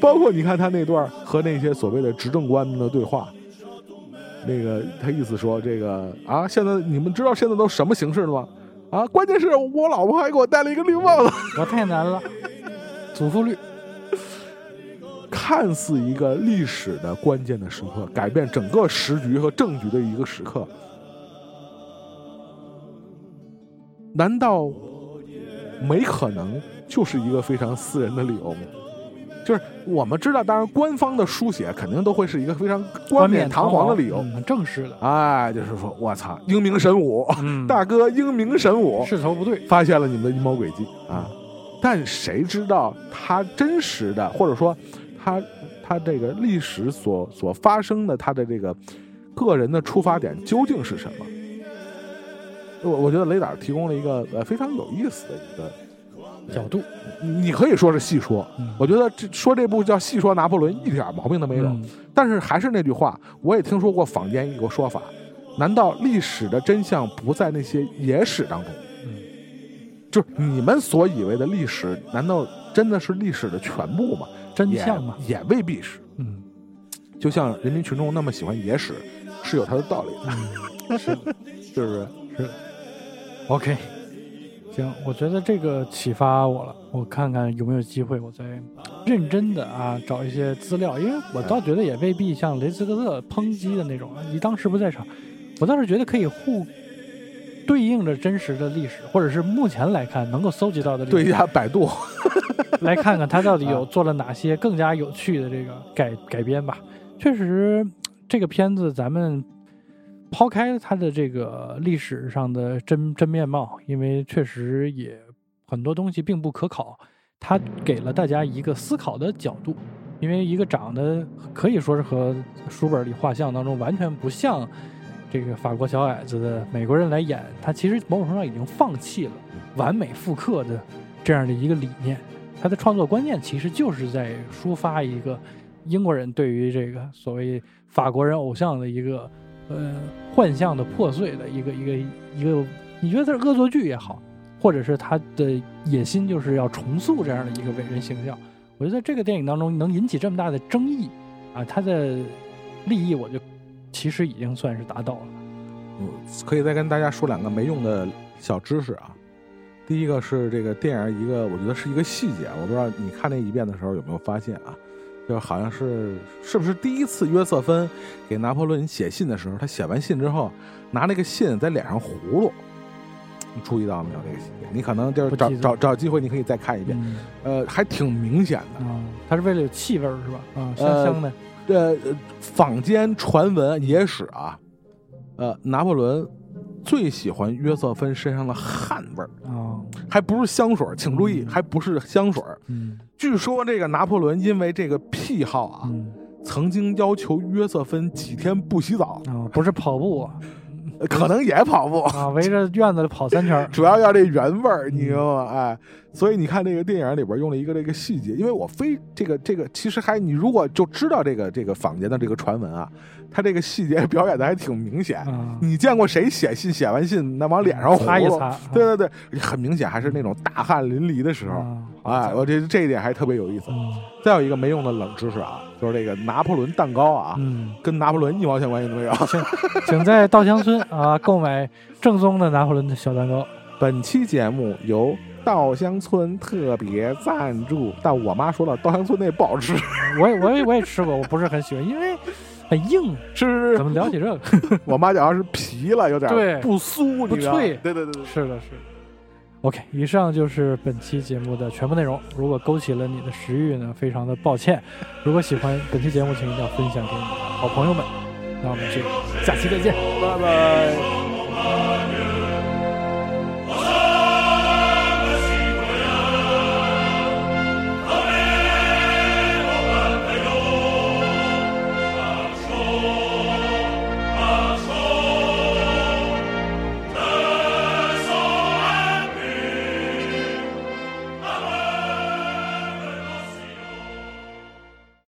包括你看他那段和那些所谓的执政官的对话。那个他意思说这个啊，现在你们知道现在都什么形式了吗？啊，关键是我老婆还给我戴了一个绿帽子，我太难了，祖父绿。看似一个历史的关键的时刻，改变整个时局和政局的一个时刻，难道没可能就是一个非常私人的理由吗？就是我们知道，当然官方的书写肯定都会是一个非常冠冕堂皇的理由，很正式的。哎，就是说，我操，英明神武，大哥英明神武，势头不对，发现了你们的阴谋诡计啊！但谁知道他真实的，或者说他这个历史所发生的，他的这个个人的出发点究竟是什么？我觉得雷导提供了一个非常有意思的一个角度，你可以说是戏说，我觉得说这部叫戏说拿破仑一点毛病都没有，但是还是那句话，我也听说过坊间一个说法，难道历史的真相不在那些野史当中？就是你们所以为的历史，难道真的是历史的全部吗？真相吗？也未必是。就像人民群众那么喜欢野史，是有它的道理的，是不是？是。OK。行，我觉得这个启发我了，我看看有没有机会我再认真的啊找一些资料，因为我倒觉得也未必像雷斯科特抨击的那种，你当时不在场，我倒是觉得可以互对应着真实的历史，或者是目前来看能够搜集到的历史，对一下百度来看看他到底有做了哪些更加有趣的这个改编吧。确实这个片子咱们抛开它的这个历史上的真面貌，因为确实也很多东西并不可考，它给了大家一个思考的角度。因为一个长得可以说是和书本里画像当中完全不像这个法国小矮子的美国人来演，他其实某种程度上已经放弃了完美复刻的这样的一个理念，他的创作观念其实就是在抒发一个英国人对于这个所谓法国人偶像的一个幻象的破碎的一个，你觉得它是恶作剧也好，或者是他的野心就是要重塑这样的一个伟人形象。我觉得这个电影当中能引起这么大的争议啊，他的利益我就其实已经算是达到了。可以再跟大家说两个没用的小知识啊。第一个是这个电影一个我觉得是一个细节，我不知道你看那一遍的时候有没有发现啊。就好像是不是第一次约瑟芬给拿破仑写信的时候，他写完信之后拿那个信在脸上葫芦，你注意到没有这个细节？你可能就是找机会，你可以再看一遍，还挺明显的。他是为了有气味是吧？香的。坊间传闻野史啊，拿破仑最喜欢约瑟芬身上的汗味儿啊，还不是香水，请注意，还不是香水。据说这个拿破仑因为这个癖好啊，曾经要求约瑟芬几天不洗澡啊，不是跑步，可能也跑步啊，围着院子跑3圈，主要要这原味儿，你知道吗？哎，所以你看这个电影里边用了一个这个细节，因为我非这个其实还你如果就知道这个坊间的这个传闻啊，他这个细节表演的还挺明显。你见过谁写信写完信那往脸上糊一擦？对对对，很明显还是那种大汗淋漓的时候。哎，我这一点还特别有意思。再有一个没用的冷知识啊，就是这个拿破仑蛋糕啊，跟拿破仑一毛钱关系都没有。请在稻香村啊购买正宗的拿破仑的小蛋糕。本期节目由稻香村特别赞助，但我妈说了，稻香村那不好吃。我也吃过，我不是很喜欢，因为很硬。是怎么聊起这个？我妈讲要是皮了，有点不酥不脆。对对对对，是的是的。OK， 以上就是本期节目的全部内容。如果勾起了你的食欲呢，非常的抱歉。如果喜欢本期节目，请一定要分享给你的好朋友们。那我们就下期再见，拜拜。